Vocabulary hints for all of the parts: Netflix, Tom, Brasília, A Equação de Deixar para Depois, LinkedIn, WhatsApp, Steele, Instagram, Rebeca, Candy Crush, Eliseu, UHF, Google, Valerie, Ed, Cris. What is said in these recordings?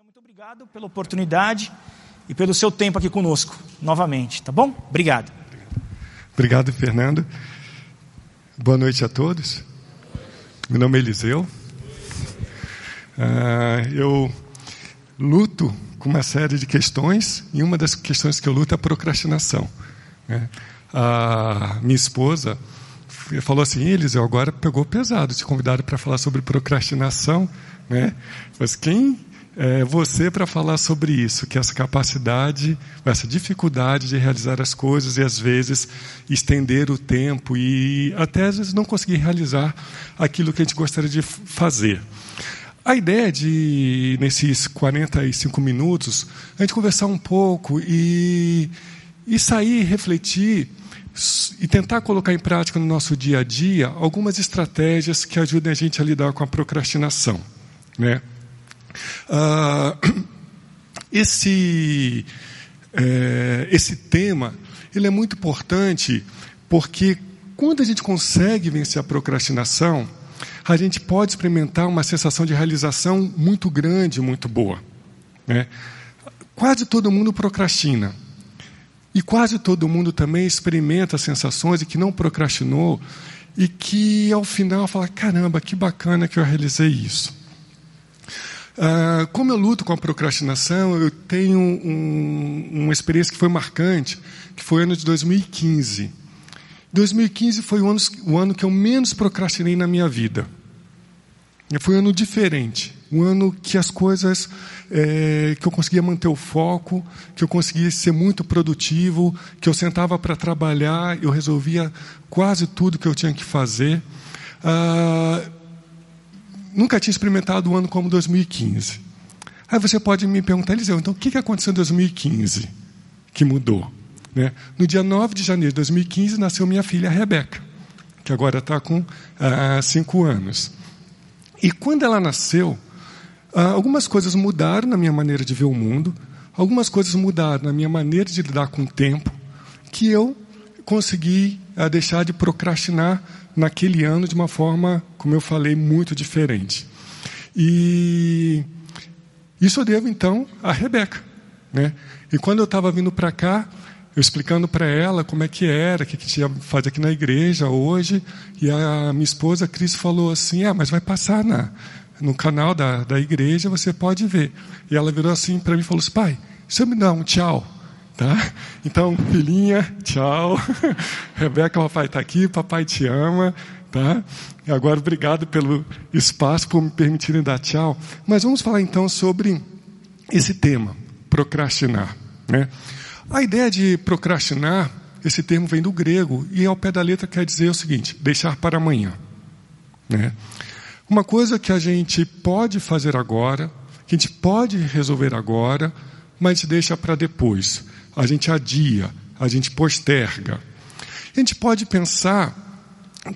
Eliseu, muito obrigado pela oportunidade e pelo seu tempo aqui conosco, novamente, tá bom? Obrigado. Obrigado, Fernando. Boa noite a todos. Meu nome é Eliseu. Eu luto com uma série de questões, e uma das questões que eu luto é a procrastinação. A minha esposa falou assim: Eliseu, agora pegou pesado, te convidaram para falar sobre procrastinação, né? Mas quem é você para falar sobre isso? Que essa capacidade, essa dificuldade de realizar as coisas e às vezes estender o tempo e até às vezes não conseguir realizar aquilo que a gente gostaria de fazer. A ideia de, nesses 45 minutos, a gente conversar um pouco e sair, refletir e tentar colocar em prática no nosso dia a dia algumas estratégias que ajudem a gente a lidar com a procrastinação, né? Esse tema, ele é muito importante, porque quando a gente consegue vencer a procrastinação, a gente pode experimentar uma sensação de realização muito grande, muito boa, né? Quase todo mundo procrastina. E quase todo mundo também experimenta sensações de que não procrastinou e que, ao final, fala: caramba, que bacana que eu realizei isso. Como eu luto com a procrastinação, eu tenho uma experiência que foi marcante, que foi o ano de 2015. 2015 foi o ano que eu menos procrastinei na minha vida. Foi um ano diferente. Um ano que as coisas, que eu conseguia manter o foco, que eu conseguia ser muito produtivo, que eu sentava para trabalhar, eu resolvia quase tudo que eu tinha que fazer. Nunca tinha experimentado um ano como 2015. Aí você pode me perguntar: Eliseu, então o que aconteceu em 2015 que mudou, né? No dia 9 de janeiro de 2015 nasceu minha filha Rebeca, que agora está com 5 anos. E quando ela nasceu, algumas coisas mudaram na minha maneira de ver o mundo, algumas coisas mudaram na minha maneira de lidar com o tempo, que eu consegui deixar de procrastinar naquele ano de uma forma, como eu falei, muito diferente. E isso eu devo, então, à Rebeca, né? E quando eu estava vindo para cá, eu explicando para ela como é que era, o que tinha que fazer aqui na igreja hoje, e a minha esposa, a Cris, falou assim: mas vai passar no canal da igreja, você pode ver. E ela virou assim para mim e falou assim: pai, você me dá um tchau, tá? Então, filhinha, tchau. Rebeca, papai está aqui, papai te ama, tá? E agora, obrigado pelo espaço, por me permitirem dar tchau. Mas vamos falar então sobre esse tema, procrastinar, né? A ideia de procrastinar, esse termo vem do grego, e ao pé da letra quer dizer o seguinte: deixar para amanhã, né? Uma coisa que a gente pode fazer agora, que a gente pode resolver agora, mas a gente deixa para depois. A gente adia, a gente posterga. A gente pode pensar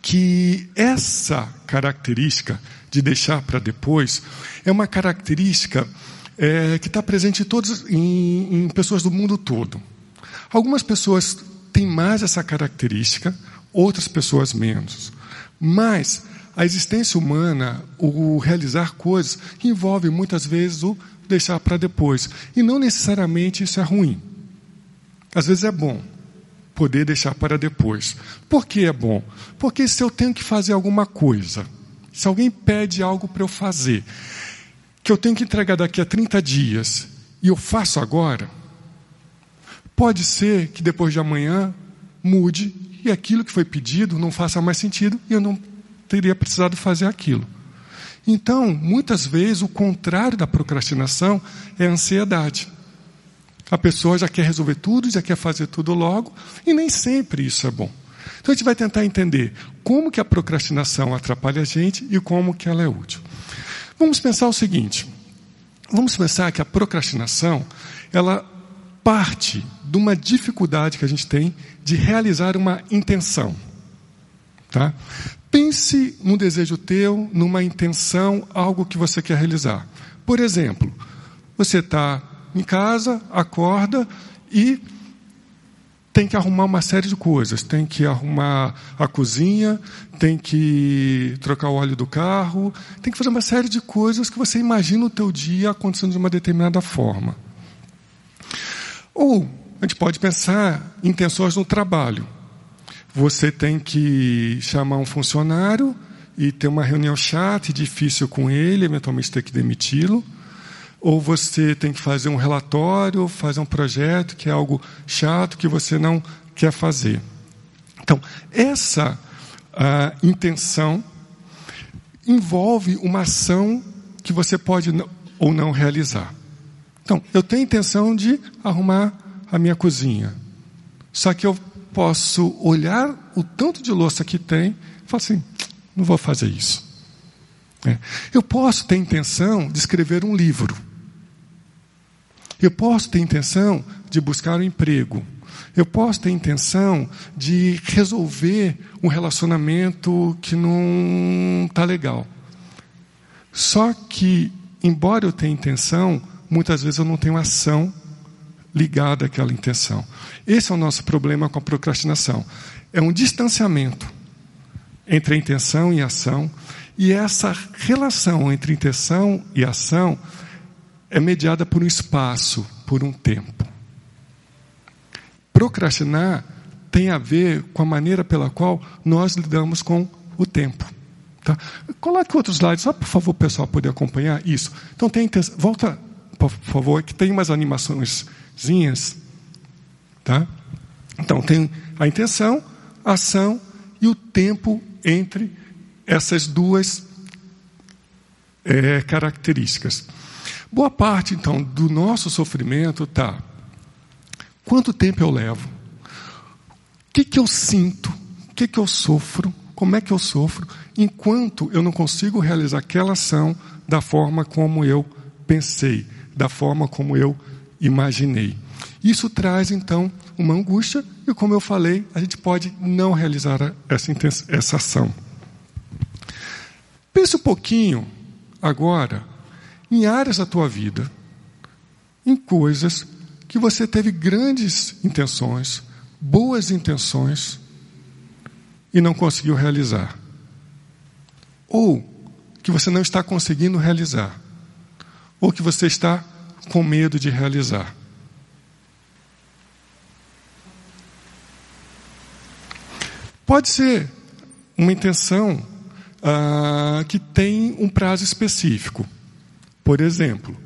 que essa característica de deixar para depois é uma característica que está presente em pessoas do mundo todo. Algumas pessoas têm mais essa característica, outras pessoas menos. Mas a existência humana, o realizar coisas, envolve muitas vezes o deixar para depois. E não necessariamente isso é ruim. Às vezes é bom poder deixar para depois. Por que é bom? Porque se eu tenho que fazer alguma coisa, se alguém pede algo para eu fazer, que eu tenho que entregar daqui a 30 dias, e eu faço agora, pode ser que depois de amanhã mude, e aquilo que foi pedido não faça mais sentido, e eu não teria precisado fazer aquilo. Então, muitas vezes, o contrário da procrastinação é a ansiedade. A pessoa já quer resolver tudo, já quer fazer tudo logo, e nem sempre isso é bom. Então, a gente vai tentar entender como que a procrastinação atrapalha a gente e como que ela é útil. Vamos pensar o seguinte: vamos pensar que a procrastinação, ela parte de uma dificuldade que a gente tem de realizar uma intenção, tá? Pense num desejo teu, numa intenção, algo que você quer realizar. Por exemplo, você está em casa, acorda e tem que arrumar uma série de coisas. Tem que arrumar a cozinha, tem que trocar o óleo do carro, tem que fazer uma série de coisas que você imagina o teu dia acontecendo de uma determinada forma. Ou a gente pode pensar em intenções no trabalho. Você tem que chamar um funcionário e ter uma reunião chata e difícil com ele, eventualmente ter que demiti-lo. Ou você tem que fazer um relatório, fazer um projeto, que é algo chato, que você não quer fazer. Então, essa intenção envolve uma ação que você pode ou não realizar. Então, eu tenho a intenção de arrumar a minha cozinha. Só que eu posso olhar o tanto de louça que tem e falar assim, não vou fazer isso. Eu posso ter a intenção de escrever um livro. Eu posso ter intenção de buscar um emprego. Eu posso ter intenção de resolver um relacionamento que não está legal. Só que, embora eu tenha intenção, muitas vezes eu não tenho ação ligada àquela intenção. Esse é o nosso problema com a procrastinação. É um distanciamento entre a intenção e a ação. E essa relação entre intenção e ação é mediada por um espaço, por um tempo. Procrastinar tem a ver com a maneira pela qual nós lidamos com o tempo. Tá? Coloque outro slide, só por favor, o pessoal poder acompanhar isso. Então, tem intenção. Volta, por favor, que tem umas animaçõezinhas. Tá? Então, tem a intenção, a ação e o tempo entre essas duas características. Boa parte, então, do nosso sofrimento está: quanto tempo eu levo? O que eu sinto? O que eu sofro? Como é que eu sofro? Enquanto eu não consigo realizar aquela ação da forma como eu pensei, da forma como eu imaginei. Isso traz, então, uma angústia e, como eu falei, a gente pode não realizar essa ação. Pense um pouquinho agora em áreas da tua vida, em coisas que você teve grandes intenções, boas intenções e não conseguiu realizar. Ou que você não está conseguindo realizar. Ou que você está com medo de realizar. Pode ser uma intenção que tem um prazo específico. Por exemplo,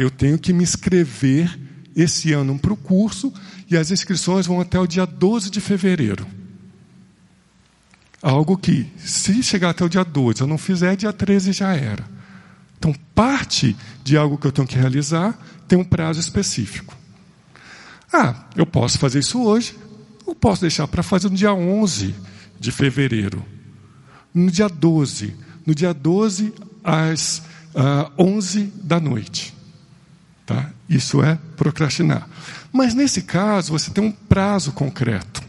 eu tenho que me inscrever esse ano para o curso e as inscrições vão até o dia 12 de fevereiro. Algo que, se chegar até o dia 12, eu não fizer, dia 13 já era. Então, parte de algo que eu tenho que realizar tem um prazo específico. Eu posso fazer isso hoje, ou posso deixar para fazer no dia 11 de fevereiro. No dia 12, às 11 da noite. Tá? Isso é procrastinar. Mas, nesse caso, você tem um prazo concreto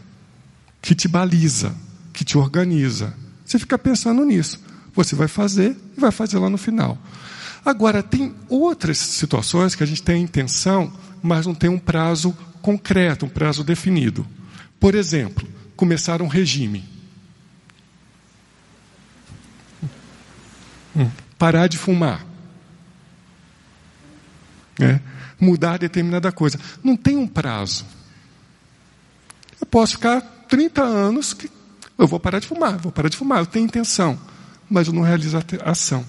que te baliza, que te organiza. Você fica pensando nisso. Você vai fazer e vai fazer lá no final. Agora, tem outras situações que a gente tem a intenção, mas não tem um prazo concreto, um prazo definido. Por exemplo, começar um regime. Parar de fumar, mudar determinada coisa. Não tem um prazo. Eu posso ficar 30 anos que eu vou parar de fumar, eu tenho intenção, mas eu não realizo a ação.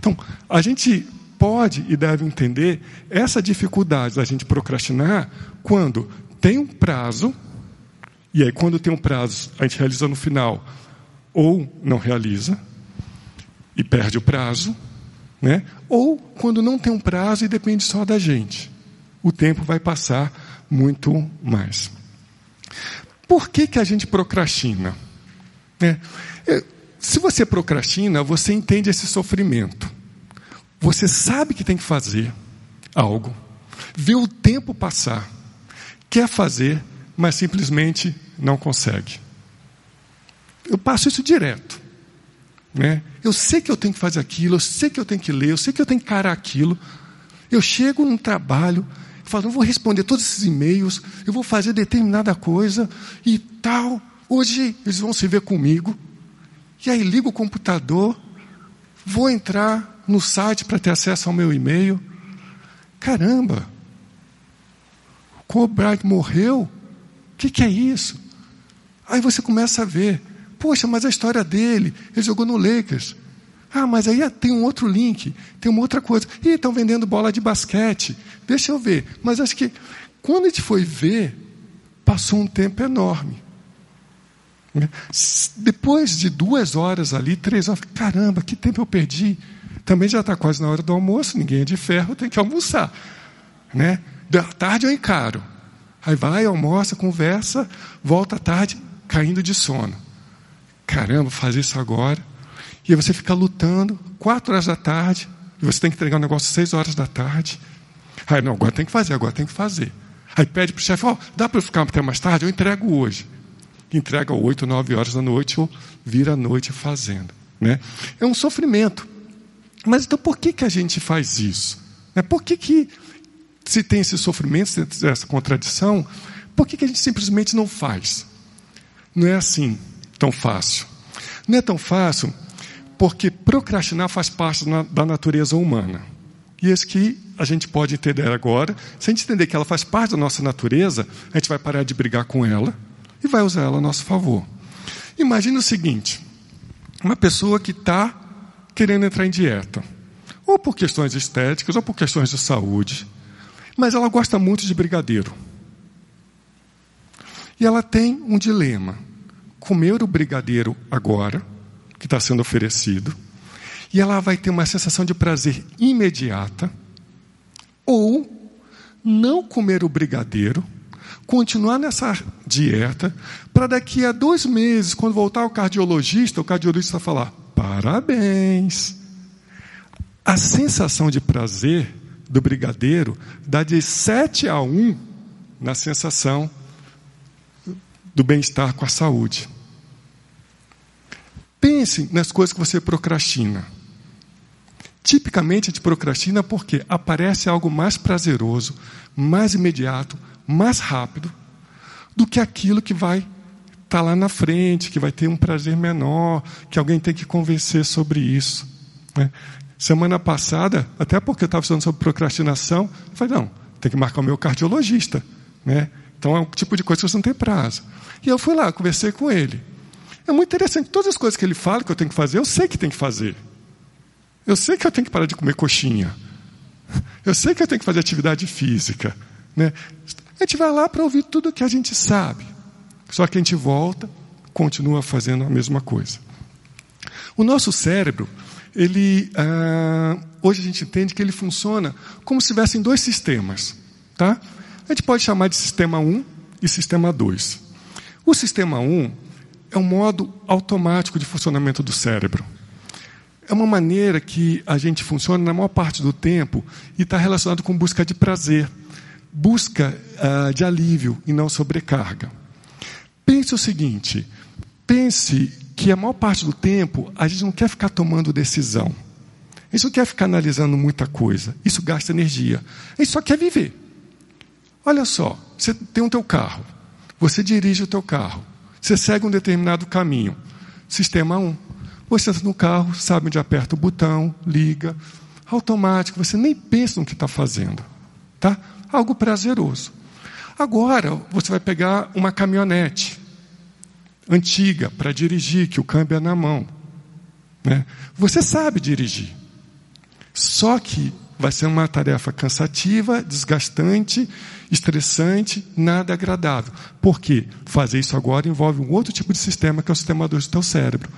Então, a gente pode e deve entender essa dificuldade da gente procrastinar quando tem um prazo, e aí quando tem um prazo a gente realiza no final ou não realiza e perde o prazo, ou quando não tem um prazo e depende só da gente. O tempo vai passar muito mais. Por que que a gente procrastina? Se você procrastina, você entende esse sofrimento. Você sabe que tem que fazer algo, vê o tempo passar, quer fazer, mas simplesmente não consegue. Eu passo isso direto. Eu sei que eu tenho que fazer aquilo, eu sei que eu tenho que ler, eu sei que eu tenho que encarar aquilo. Eu chego num trabalho, fala, eu vou responder todos esses e-mails, eu vou fazer determinada coisa e tal. Hoje eles vão se ver comigo. E aí ligo o computador, vou entrar no site para ter acesso ao meu e-mail. Caramba, o Cobright morreu? O que é isso? Aí você começa a ver, poxa, mas a história dele, ele jogou no Lakers. Ah, mas aí tem um outro link, tem uma outra coisa. Ih, estão vendendo bola de basquete. Deixa eu ver. Mas acho que, quando a gente foi ver, passou um tempo enorme. Depois de 2 horas ali, 3 horas, caramba, que tempo eu perdi. Também já está quase na hora do almoço, ninguém é de ferro, tem que almoçar. Né? Da tarde eu encaro. Aí vai, almoça, conversa, volta à tarde, caindo de sono. Caramba, fazer isso agora. E aí você fica lutando, 4 horas da tarde, e você tem que entregar o negócio 6 horas da tarde. Aí, não, agora tem que fazer, agora tem que fazer. Aí pede para o chefe, ó, dá para eu ficar até mais tarde? Eu entrego hoje. Entrega 8, 9 horas da noite, ou vira a noite fazendo. Né? É um sofrimento. Mas então por que a gente faz isso? Por que se tem esse sofrimento, se tem essa contradição, por que a gente simplesmente não faz? Não é assim tão fácil. Não é tão fácil... Porque procrastinar faz parte da natureza humana. E isso que a gente pode entender agora. Se a gente entender que ela faz parte da nossa natureza, a gente vai parar de brigar com ela e vai usar ela a nosso favor. Imagina o seguinte. Uma pessoa que está querendo entrar em dieta. Ou por questões estéticas, ou por questões de saúde. Mas ela gosta muito de brigadeiro. E ela tem um dilema. Comer o brigadeiro agora... que está sendo oferecido, e ela vai ter uma sensação de prazer imediata, ou não comer o brigadeiro, continuar nessa dieta, para daqui a 2 meses, quando voltar ao cardiologista, o cardiologista vai falar, parabéns. A sensação de prazer do brigadeiro dá de 7-1 na sensação do bem-estar com a saúde. Pense nas coisas que você procrastina. Tipicamente a gente procrastina porque aparece algo mais prazeroso, mais imediato, mais rápido do que aquilo que vai estar lá na frente, que vai ter um prazer menor, que alguém tem que convencer sobre isso. Né? Semana passada, até porque eu estava falando sobre procrastinação, eu falei, não, tem que marcar o meu cardiologista. Né? Então é um tipo de coisa que você não tem prazo. E eu fui lá, conversei com ele. É muito interessante, todas as coisas que ele fala que eu tenho que fazer, eu sei que tem que fazer. Eu sei que eu tenho que parar de comer coxinha. Eu sei que eu tenho que fazer atividade física. Né? A gente vai lá para ouvir tudo o que a gente sabe. Só que a gente volta, continua fazendo a mesma coisa. O nosso cérebro, ele, hoje a gente entende que ele funciona como se tivessem 2 sistemas. Tá? A gente pode chamar de sistema 1 e sistema 2. O sistema 1... é um modo automático de funcionamento do cérebro. É uma maneira que a gente funciona na maior parte do tempo e está relacionado com busca de prazer, busca de alívio e não sobrecarga. Pense o seguinte, pense que a maior parte do tempo a gente não quer ficar tomando decisão. A gente não quer ficar analisando muita coisa. Isso gasta energia. A gente só quer viver. Olha só, você tem o teu carro, você dirige o teu carro. Você segue um determinado caminho. Sistema 1. Você entra no carro, sabe onde aperta o botão, liga. Automático, você nem pensa no que está fazendo. Tá? Algo prazeroso. Agora, você vai pegar uma caminhonete antiga para dirigir, que o câmbio é na mão. Né? Você sabe dirigir. Só que vai ser uma tarefa cansativa, desgastante, estressante, nada agradável. Por quê? Fazer isso agora envolve um outro tipo de sistema, que é o sistema 2 do teu cérebro,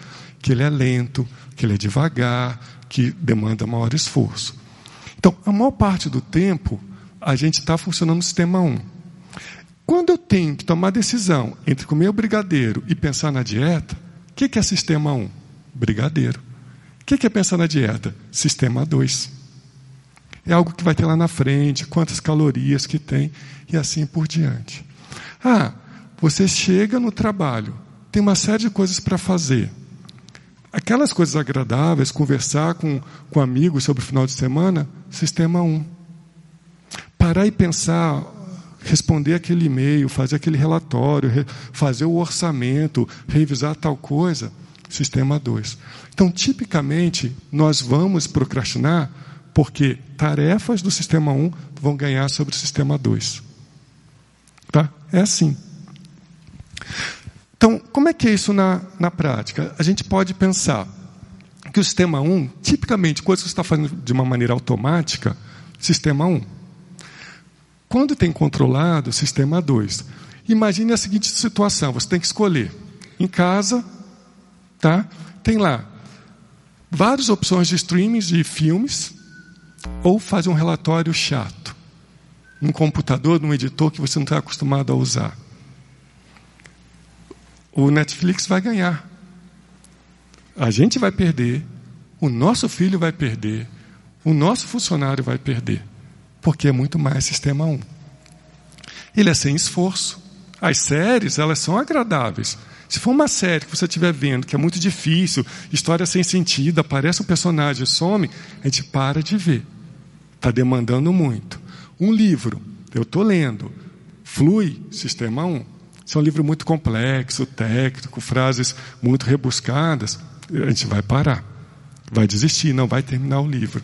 que ele é lento, que ele é devagar, que demanda maior esforço. Então, a maior parte do tempo, a gente está funcionando no sistema 1. Quando eu tenho que tomar decisão entre comer o brigadeiro e pensar na dieta, o que é sistema 1? Brigadeiro. O que é pensar na dieta? Sistema 2. É algo que vai ter lá na frente, quantas calorias que tem, e assim por diante. Ah, você chega no trabalho, tem uma série de coisas para fazer. Aquelas coisas agradáveis, conversar com amigos sobre o final de semana, sistema 1. parar e pensar, responder aquele e-mail, fazer aquele relatório, fazer o orçamento, revisar tal coisa, sistema 2. Então, tipicamente, nós vamos procrastinar porque tarefas do sistema 1 vão ganhar sobre o sistema 2. Tá? É assim. Então, como é que é isso na prática? A gente pode pensar que o sistema 1, tipicamente, coisas que você está fazendo de uma maneira automática, sistema 1. Quando tem controlado, sistema 2. Imagine a seguinte situação, você tem que escolher. Em casa, tá? Tem lá várias opções de streamings de filmes, ou fazer um relatório chato num computador, num editor que você não está acostumado a usar. O Netflix vai ganhar. A gente vai perder, o nosso filho vai perder, o nosso funcionário vai perder, porque é muito mais sistema 1. Ele é sem esforço. As séries, elas são agradáveis. Se for uma série que você estiver vendo, que é muito difícil, história sem sentido, aparece um personagem e some, a gente para de ver. Está demandando muito. Um livro, eu estou lendo, flui, sistema 1. Se é um livro muito complexo, técnico, frases muito rebuscadas, a gente vai parar, vai desistir, não vai terminar o livro.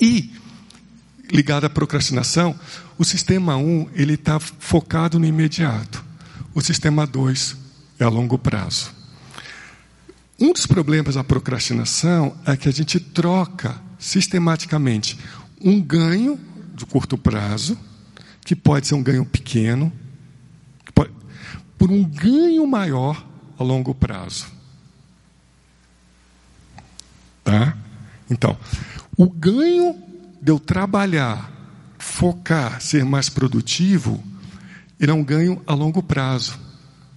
E, ligado à procrastinação, o sistema 1 ele está focado no imediato. O sistema 2 é a longo prazo. Um dos problemas da procrastinação é que a gente troca sistematicamente um ganho de curto prazo, que pode ser um ganho pequeno, por um ganho maior a longo prazo. Tá? Então, o ganho de eu trabalhar, focar, ser mais produtivo, ele é um ganho a longo prazo.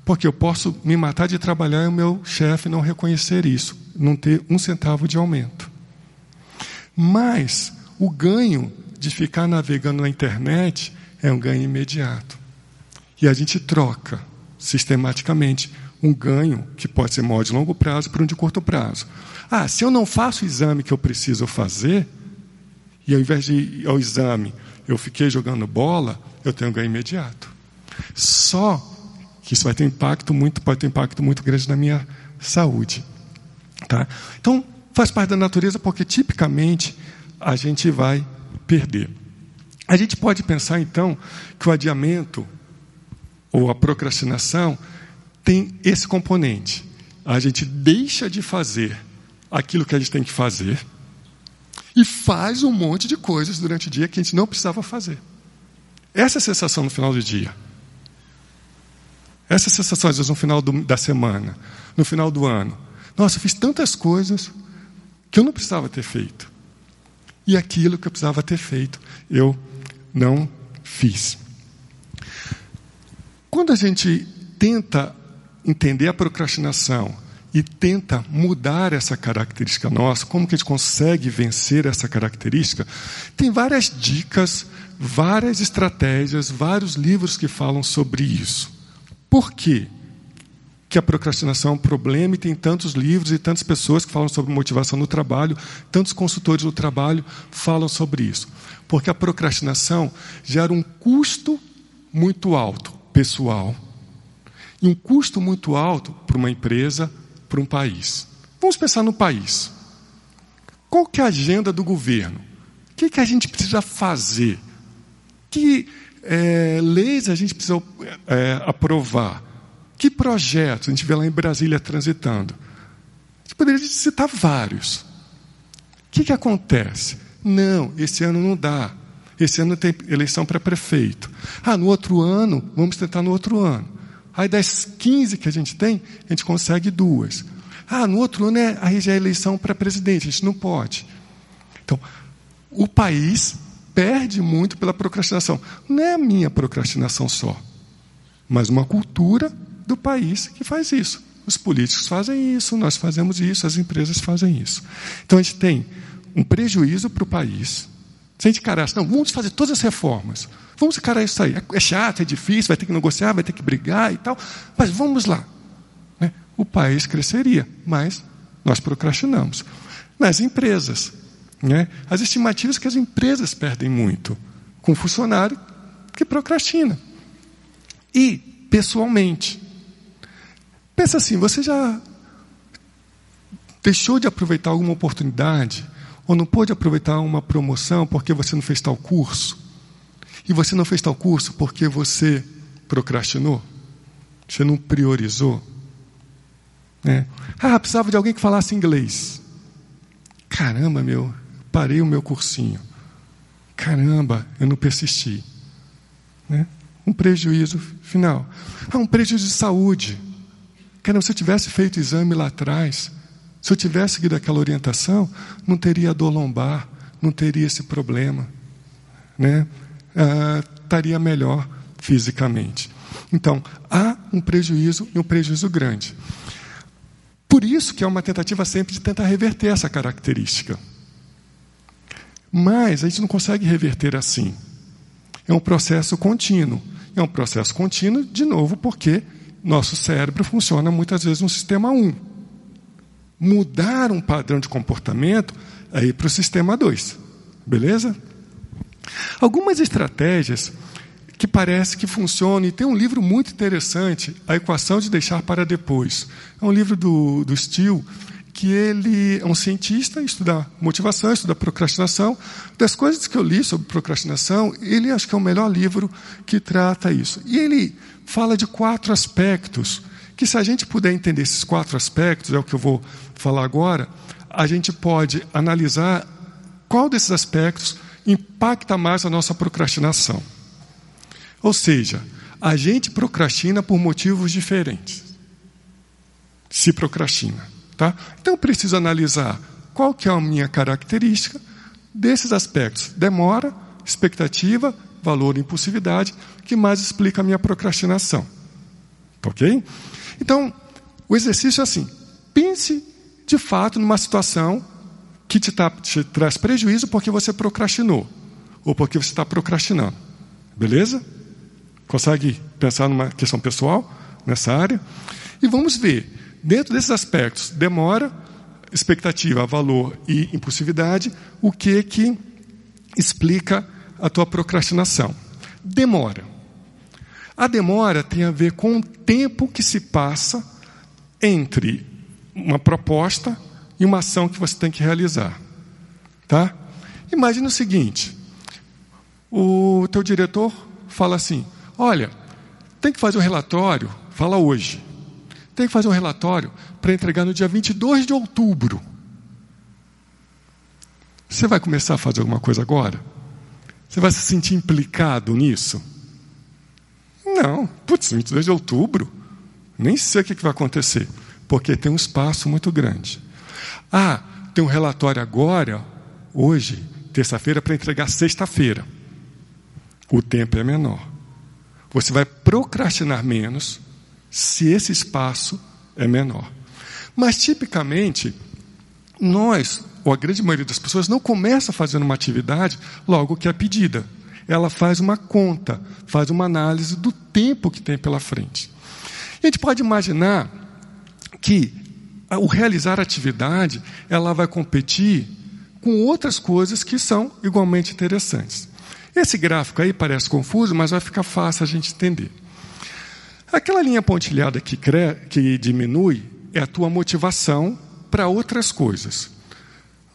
Porque eu posso me matar de trabalhar e o meu chefe não reconhecer isso, não ter um centavo de aumento. Mas o ganho de ficar navegando na internet é um ganho imediato. E a gente troca sistematicamente um ganho que pode ser maior de longo prazo por um de curto prazo. Ah, se eu não faço o exame que eu preciso fazer, e ao invés de ir ao exame eu fiquei jogando bola, eu tenho um ganho imediato. Só que isso vai ter impacto muito grande na minha saúde. Tá? Então, faz parte da natureza porque, tipicamente, a gente vai perder. A gente pode pensar, então, que o adiamento ou a procrastinação tem esse componente. A gente deixa de fazer aquilo que a gente tem que fazer e faz um monte de coisas durante o dia que a gente não precisava fazer. Essa é a sensação no final do dia. Essas sensações, às vezes, no final da semana, no final do ano. Nossa, eu fiz tantas coisas que eu não precisava ter feito. E aquilo que eu precisava ter feito, eu não fiz. Quando a gente tenta entender a procrastinação e tenta mudar essa característica nossa, como que a gente consegue vencer essa característica, tem várias dicas, várias estratégias, vários livros que falam sobre isso. Por quê que a procrastinação é um problema e tem tantos livros e tantas pessoas que falam sobre motivação no trabalho, tantos consultores do trabalho falam sobre isso? Porque a procrastinação gera um custo muito alto, pessoal, e um custo muito alto para uma empresa, para um país. Vamos pensar no país. Qual que é a agenda do governo? O que a gente precisa fazer? Leis a gente precisa aprovar. Que projetos a gente vê lá em Brasília transitando? A gente poderia citar vários. O que acontece? Não, esse ano não dá. Esse ano tem eleição para prefeito. Ah, no outro ano, vamos tentar no outro ano. Aí das 15 que a gente tem, a gente consegue 2. Ah, no outro ano aí já é eleição para presidente, a gente não pode. Então, o país perde muito pela procrastinação. Não é a minha procrastinação só, mas uma cultura do país que faz isso. Os políticos fazem isso, nós fazemos isso, as empresas fazem isso. Então, a gente tem um prejuízo para o país. Se a gente encarar assim, não, vamos fazer todas as reformas, vamos encarar isso aí. É chato, é difícil, vai ter que negociar, vai ter que brigar e tal, mas vamos lá. Né? O país cresceria, mas nós procrastinamos. Nas empresas, as estimativas que as empresas perdem muito. com funcionário que procrastina. E, pessoalmente, pensa assim, você já deixou de aproveitar alguma oportunidade ou não pôde aproveitar uma promoção porque você não fez tal curso? E você não fez tal curso porque você procrastinou? Você não priorizou? Né? Ah, precisava de alguém que falasse inglês. Caramba, meu, parei o meu cursinho. Caramba, eu não persisti. Né? Um prejuízo final. Ah, um prejuízo de saúde. Caramba, se eu tivesse feito exame lá atrás, se eu tivesse seguido aquela orientação, não teria dor lombar, não teria esse problema. Né? Ah, estaria melhor fisicamente. Então, há um prejuízo e um prejuízo grande. Por isso que é uma tentativa sempre de tentar reverter essa característica. Mas a gente não consegue reverter assim. É um processo contínuo. É um processo contínuo, de novo, porque nosso cérebro funciona muitas vezes no sistema 1. Mudar um padrão de comportamento é ir para o sistema 2. Beleza? Algumas estratégias que parece que funcionam, e tem um livro muito interessante, A Equação de Deixar para Depois. É um livro do Steele, que ele é um cientista, estuda motivação, estuda procrastinação. Das coisas que eu li sobre procrastinação, ele acho que é o melhor livro que trata isso. E ele fala de 4 aspectos, que se a gente puder entender esses 4 aspectos, é o que eu vou falar agora, a gente pode analisar qual desses aspectos impacta mais a nossa procrastinação. Ou seja, a gente procrastina por motivos diferentes. Se procrastina, tá? Então eu preciso analisar qual que é a minha característica desses aspectos: demora, expectativa, valor e impulsividade, que mais explica a minha procrastinação. Ok? Então, o exercício é assim: pense de fato numa situação que te traz prejuízo porque você procrastinou, ou porque você está procrastinando. Beleza? Consegue pensar numa questão pessoal nessa área? E vamos ver, dentro desses aspectos, demora, expectativa, valor e impulsividade, o que explica a tua procrastinação. Demora. A demora tem a ver com o tempo que se passa entre uma proposta e uma ação que você tem que realizar, tá? Imagina o seguinte: o teu diretor fala assim, olha, tem que fazer um relatório, fala hoje, tem que fazer um relatório para entregar no dia 22 de outubro. Você vai começar a fazer alguma coisa agora? Você vai se sentir implicado nisso? Não, putz, 22 de outubro, nem sei o que vai acontecer, porque tem um espaço muito grande. Ah, tem um relatório agora, hoje, terça-feira, para entregar sexta-feira. O tempo é menor. Você vai procrastinar menos se esse espaço é menor. Mas, tipicamente, nós, ou a grande maioria das pessoas, não começa fazendo uma atividade logo que é pedida. Ela faz uma conta, faz uma análise do tempo que tem pela frente. E a gente pode imaginar que o realizar atividade, ela vai competir com outras coisas que são igualmente interessantes. Esse gráfico aí parece confuso, mas vai ficar fácil a gente entender. Aquela linha pontilhada que diminui é a tua motivação para outras coisas.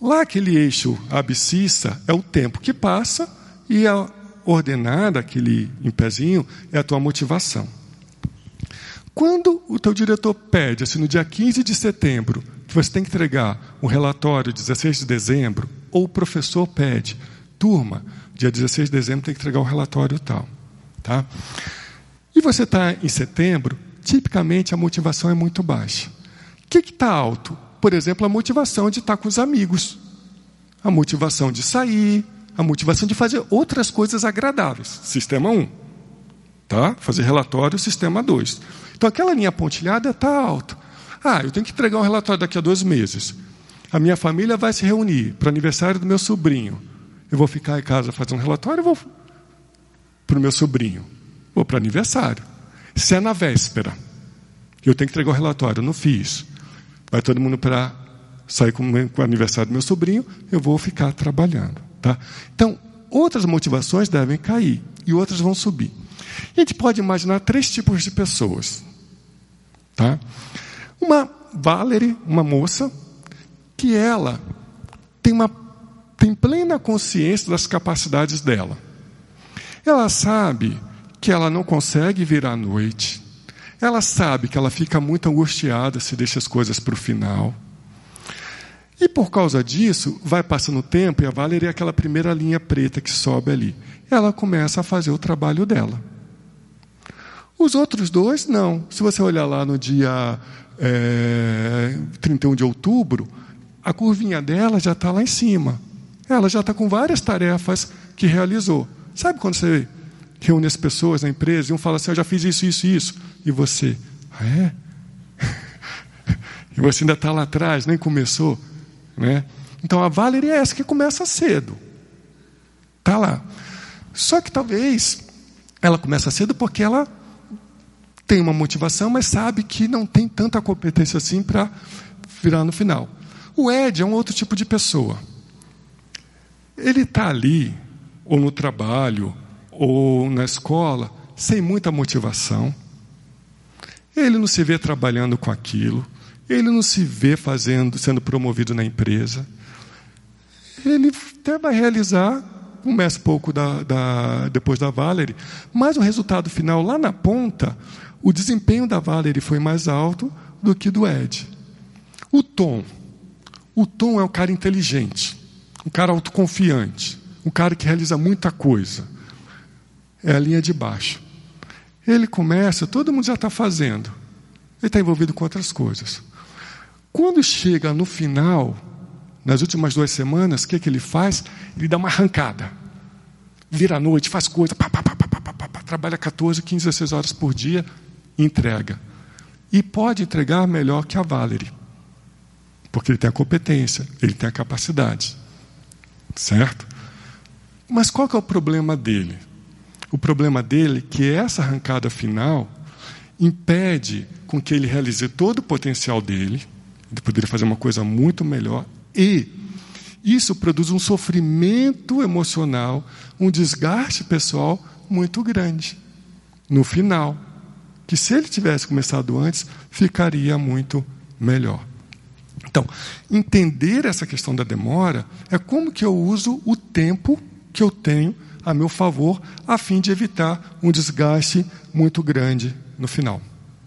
Lá aquele eixo abscissa é o tempo que passa e a ordenada, aquele em pezinho, é a tua motivação. Quando o teu diretor pede, assim, no dia 15 de setembro, que você tem que entregar um relatório 16 de dezembro, ou o professor pede, turma, dia 16 de dezembro tem que entregar um relatório tal. Tá? E você está em setembro, tipicamente a motivação é muito baixa. O que está alto? Por exemplo, a motivação de estar com os amigos, a motivação de sair, a motivação de fazer outras coisas agradáveis. Sistema 1. Tá? Fazer relatório, sistema 2. Então, aquela linha pontilhada está alta. Ah, eu tenho que entregar um relatório daqui a 2 meses. A minha família vai se reunir para o aniversário do meu sobrinho. Eu vou ficar em casa fazer um relatório, eu vou para o meu sobrinho. Vou para o aniversário. Se é na véspera, eu tenho que entregar o relatório, eu não fiz. Vai todo mundo para sair com o aniversário do meu sobrinho, eu vou ficar trabalhando. Tá? Então, outras motivações devem cair e outras vão subir. A gente pode imaginar três tipos de pessoas, tá? Uma Valerie, uma moça, que ela tem plena consciência das capacidades dela. Ela sabe que ela não consegue vir à noite. Ela sabe que ela fica muito angustiada se deixa as coisas para o final. E por causa disso, vai passando o tempo e a Valerie é aquela primeira linha preta que sobe ali. Ela começa a fazer o trabalho dela. Os outros dois, não. Se você olhar lá no dia 31 de outubro, a curvinha dela já está lá em cima. Ela já está com várias tarefas que realizou. Sabe quando você reúne as pessoas na empresa e um fala assim, eu já fiz isso, isso e isso. E você, é? E você ainda está lá atrás, nem começou. Né? Então a Valerie é essa que começa cedo, está lá. Só que talvez ela começa cedo porque ela tem uma motivação, mas sabe que não tem tanta competência assim para virar no final. O Ed é um outro tipo de pessoa. Ele está ali, ou no trabalho, ou na escola, sem muita motivação. Ele não se vê trabalhando com aquilo. Ele não se vê sendo promovido na empresa. Ele até vai realizar, começa um pouco depois da Valerie, mas o resultado final, lá na ponta, o desempenho da Valerie foi mais alto do que do Ed. O Tom é um cara inteligente, um cara autoconfiante, um cara que realiza muita coisa. É a linha de baixo. Ele começa, todo mundo já está fazendo. Ele está envolvido com outras coisas. Quando chega no final, nas últimas 2 semanas, o que ele faz? Ele dá uma arrancada. Vira à noite, faz coisa, trabalha 14, 15, 16 horas por dia, entrega. E pode entregar melhor que a Valerie. Porque ele tem a competência, ele tem a capacidade. Certo? Mas qual que é o problema dele? O problema dele é que essa arrancada final impede com que ele realize todo o potencial dele, ele poderia fazer uma coisa muito melhor, e isso produz um sofrimento emocional, um desgaste pessoal muito grande, no final, que se ele tivesse começado antes, ficaria muito melhor. Então, entender essa questão da demora é como que eu uso o tempo que eu tenho a meu favor, a fim de evitar um desgaste muito grande no final.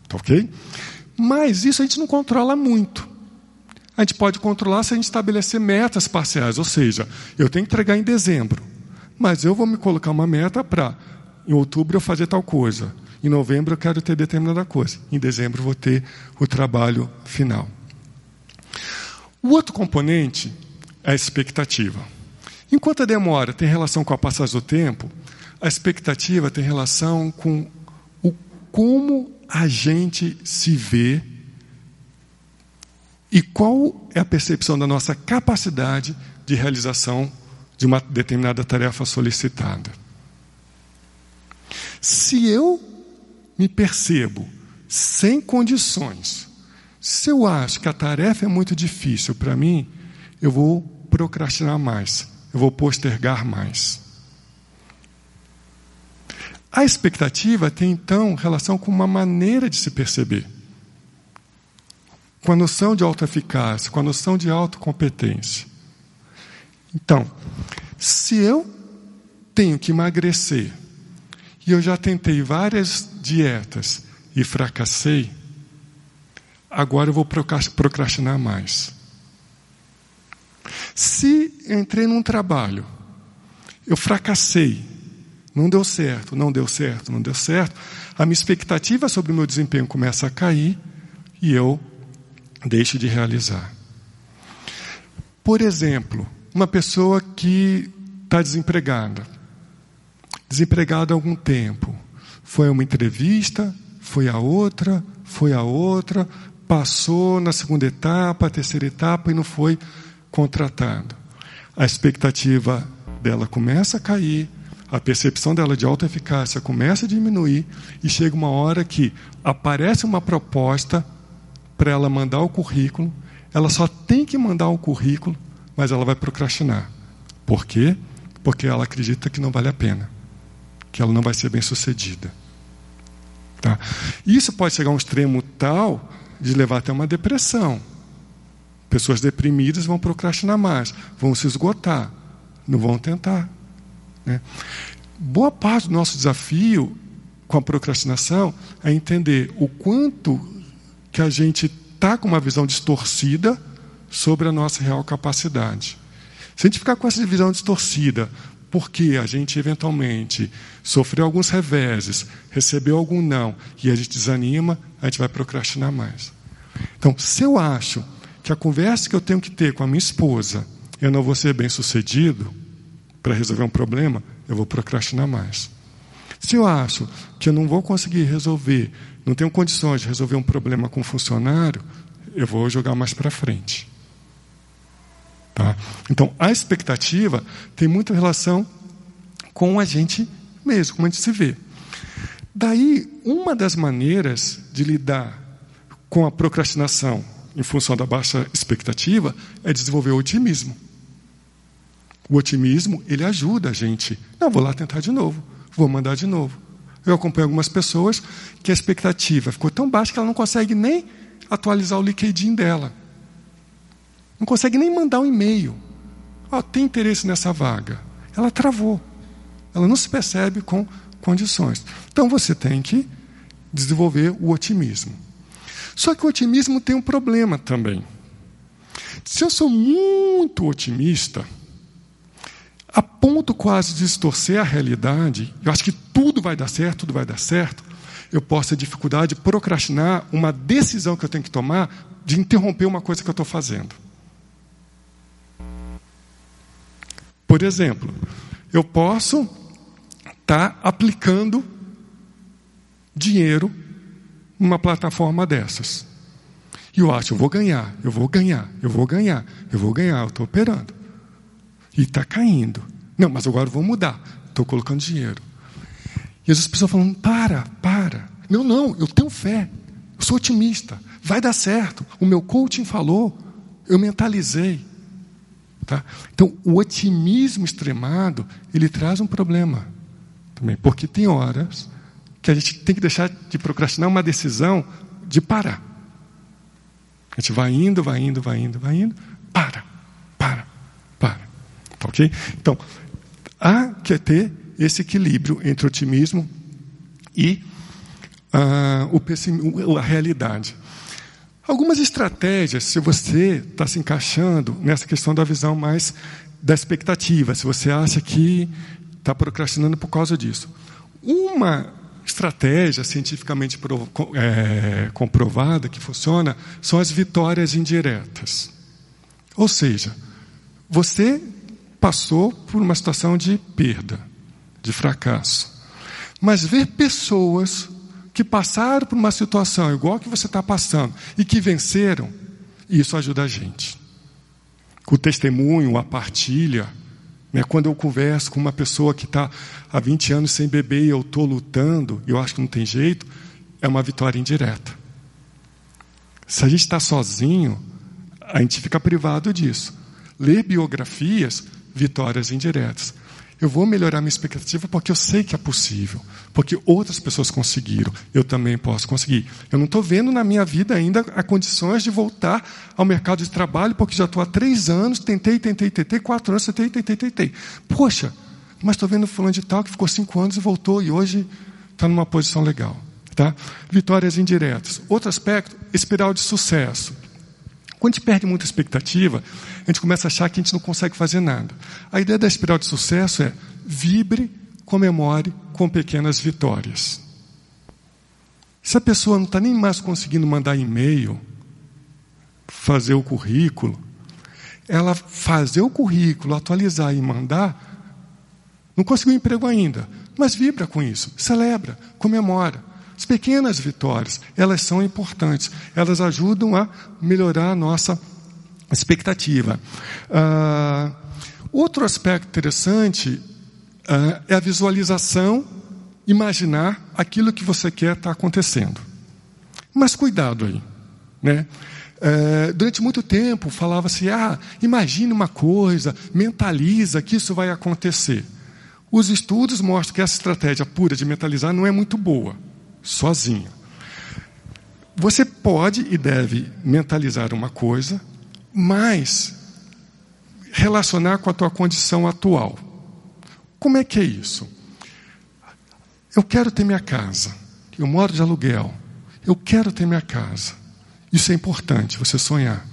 Tá ok? Mas isso a gente não controla muito. A gente pode controlar se a gente estabelecer metas parciais, ou seja, eu tenho que entregar em dezembro, mas eu vou me colocar uma meta para, em outubro, eu fazer tal coisa, em novembro eu quero ter determinada coisa, em dezembro eu vou ter o trabalho final. O outro componente é a expectativa. Enquanto a demora tem relação com a passagem do tempo, a expectativa tem relação com o como a gente se vê e qual é a percepção da nossa capacidade de realização de uma determinada tarefa solicitada. Se eu me percebo sem condições, se eu acho que a tarefa é muito difícil para mim, eu vou procrastinar mais. Eu vou postergar mais. A expectativa tem, então, relação com uma maneira de se perceber. Com a noção de autoeficácia, com a noção de autocompetência. Então, se eu tenho que emagrecer, e eu já tentei várias dietas e fracassei, agora eu vou procrastinar mais. Se eu entrei num trabalho, eu fracassei, não deu certo, a minha expectativa sobre o meu desempenho começa a cair e eu deixo de realizar. Por exemplo, uma pessoa que está desempregada há algum tempo, foi a uma entrevista, foi a outra, passou na segunda etapa, terceira etapa e não foi contratado. A expectativa dela começa a cair, a percepção dela de autoeficácia começa a diminuir e chega uma hora que aparece uma proposta para ela mandar o currículo, ela só tem que mandar o currículo, mas ela vai procrastinar. Por quê? porque ela acredita que não vale a pena, que ela não vai ser bem sucedida. Tá? Isso pode chegar a um extremo tal de levar até uma depressão. Pessoas deprimidas vão procrastinar mais, vão se esgotar, não vão tentar, né? Boa parte do nosso desafio com a procrastinação é entender o quanto que a gente está com uma visão distorcida sobre a nossa real capacidade. Se a gente ficar com essa visão distorcida, porque a gente eventualmente sofreu alguns reveses, recebeu algum não, e a gente desanima, a gente vai procrastinar mais. Então, se eu acho que a conversa que eu tenho que ter com a minha esposa, eu não vou ser bem sucedido para resolver um problema, eu vou procrastinar mais. Se eu acho que eu não vou conseguir resolver, não tenho condições de resolver um problema com um funcionário, eu vou jogar mais para frente. Tá? Então, a expectativa tem muita relação com a gente mesmo, como a gente se vê. Daí, uma das maneiras de lidar com a procrastinação em função da baixa expectativa é desenvolver o otimismo. O otimismo, ele ajuda a gente. Não, vou lá tentar de novo, vou mandar de novo. Eu acompanho algumas pessoas que a expectativa ficou tão baixa que ela não consegue nem atualizar o LinkedIn dela. Não consegue nem mandar um e-mail. Oh, tem interesse nessa vaga. Ela travou. Ela não se percebe com condições. Então você tem que desenvolver o otimismo. Só que o otimismo tem um problema também. Se eu sou muito otimista, a ponto quase de distorcer a realidade, eu acho que tudo vai dar certo, eu posso ter dificuldade de procrastinar uma decisão que eu tenho que tomar de interromper uma coisa que eu estou fazendo. Por exemplo, eu posso estar aplicando dinheiro numa plataforma dessas. E eu acho, eu vou ganhar, eu estou operando. E está caindo. Não, mas agora eu vou mudar, estou colocando dinheiro. E as pessoas falam, para. Não, eu tenho fé, eu sou otimista, vai dar certo. O meu coaching falou, eu mentalizei. Tá? Então, o otimismo extremado, ele traz um problema também, porque tem horas que a gente tem que deixar de procrastinar uma decisão de parar. A gente vai indo, para. Tá, ok? Então, há que ter esse equilíbrio entre o otimismo e a realidade. Algumas estratégias, se você está se encaixando nessa questão da visão mais da expectativa, se você acha que está procrastinando por causa disso. Uma estratégia cientificamente comprovada que funciona são as vitórias indiretas. Ou seja, você passou por uma situação de perda, de fracasso, mas ver pessoas que passaram por uma situação igual a que você está passando e que venceram, isso ajuda a gente. O testemunho, a partilha, né? Quando eu converso com uma pessoa que está há 20 anos sem beber e eu estou lutando, eu acho que não tem jeito, é uma vitória indireta. Se a gente está sozinho, a gente fica privado disso. Ler biografias, vitórias indiretas. Eu vou melhorar minha expectativa porque eu sei que é possível, porque outras pessoas conseguiram, eu também posso conseguir. Eu não estou vendo na minha vida ainda as condições de voltar ao mercado de trabalho, porque já estou há 3 anos, tentei, 4 anos, tentei. Poxa, mas estou vendo fulano de tal que ficou 5 anos e voltou, e hoje está numa posição legal. Tá? Vitórias indiretas. Outro aspecto, espiral de sucesso. Quando a gente perde muita expectativa, a gente começa a achar que a gente não consegue fazer nada. A ideia da espiral de sucesso é vibre, comemore com pequenas vitórias. Se a pessoa não está nem mais conseguindo mandar e-mail, fazer o currículo, ela fazer o currículo, atualizar e mandar, não conseguiu emprego ainda, mas vibra com isso, celebra, comemora. As pequenas vitórias, elas são importantes, elas ajudam a melhorar a nossa expectativa. Outro aspecto interessante é a visualização, imaginar aquilo que você quer está acontecendo. Mas cuidado aí, né? Durante muito tempo falava-se, imagine uma coisa, mentaliza que isso vai acontecer. Os estudos mostram que essa estratégia pura de mentalizar não é muito boa, sozinha. Você pode e deve mentalizar uma coisa, mas relacionar com a tua condição atual. Como é que é isso? Eu quero ter minha casa. Eu moro de aluguel. Eu quero ter minha casa. Isso é importante, você sonhar.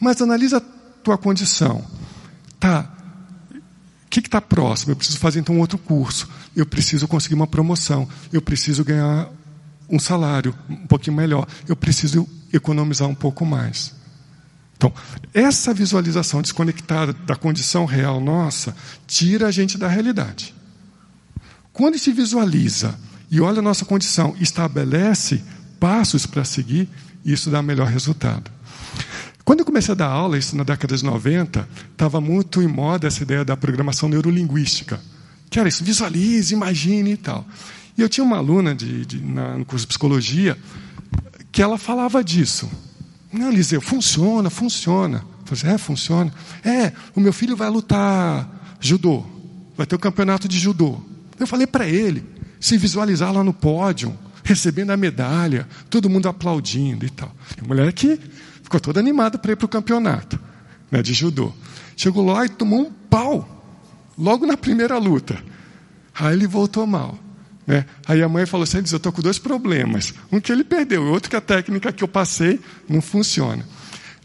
Mas analisa a tua condição. Tá. O que está próximo? Eu preciso fazer então outro curso. Eu preciso conseguir uma promoção. Eu preciso ganhar um salário um pouquinho melhor. Eu preciso economizar um pouco mais. Então, essa visualização desconectada da condição real nossa tira a gente da realidade. Quando a gente visualiza e olha a nossa condição, estabelece passos para seguir, isso dá melhor resultado. Quando eu comecei a dar aula, isso na década de 90, estava muito em moda essa ideia da programação neurolinguística, que era isso, visualize, imagine e tal. E eu tinha uma aluna no curso de psicologia que ela falava disso. Não, Eliseu, funciona. Eu falei, funciona. O meu filho vai lutar judô, vai ter o campeonato de judô. Eu falei para ele, se visualizar lá no pódio, recebendo a medalha, todo mundo aplaudindo e tal. A mulher que ficou toda animada para ir para o campeonato, né, de judô. Chegou lá e tomou um pau, logo na primeira luta. Aí ele voltou mal, né? Aí a mãe falou assim, eu estou com 2 problemas. Um que ele perdeu, e outro que a técnica que eu passei não funciona.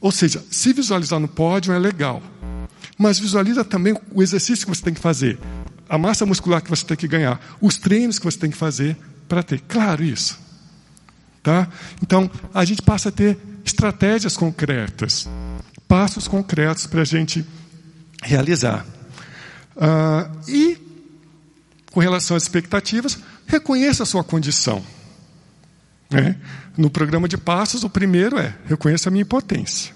Ou seja, se visualizar no pódio é legal, mas visualiza também o exercício que você tem que fazer, a massa muscular que você tem que ganhar, os treinos que você tem que fazer para ter. Claro isso. Tá? Então, a gente passa a ter estratégias concretas, passos concretos para a gente realizar. E, com relação às expectativas, reconheça a sua condição. Né? No programa de passos, o primeiro é, reconheça a minha impotência.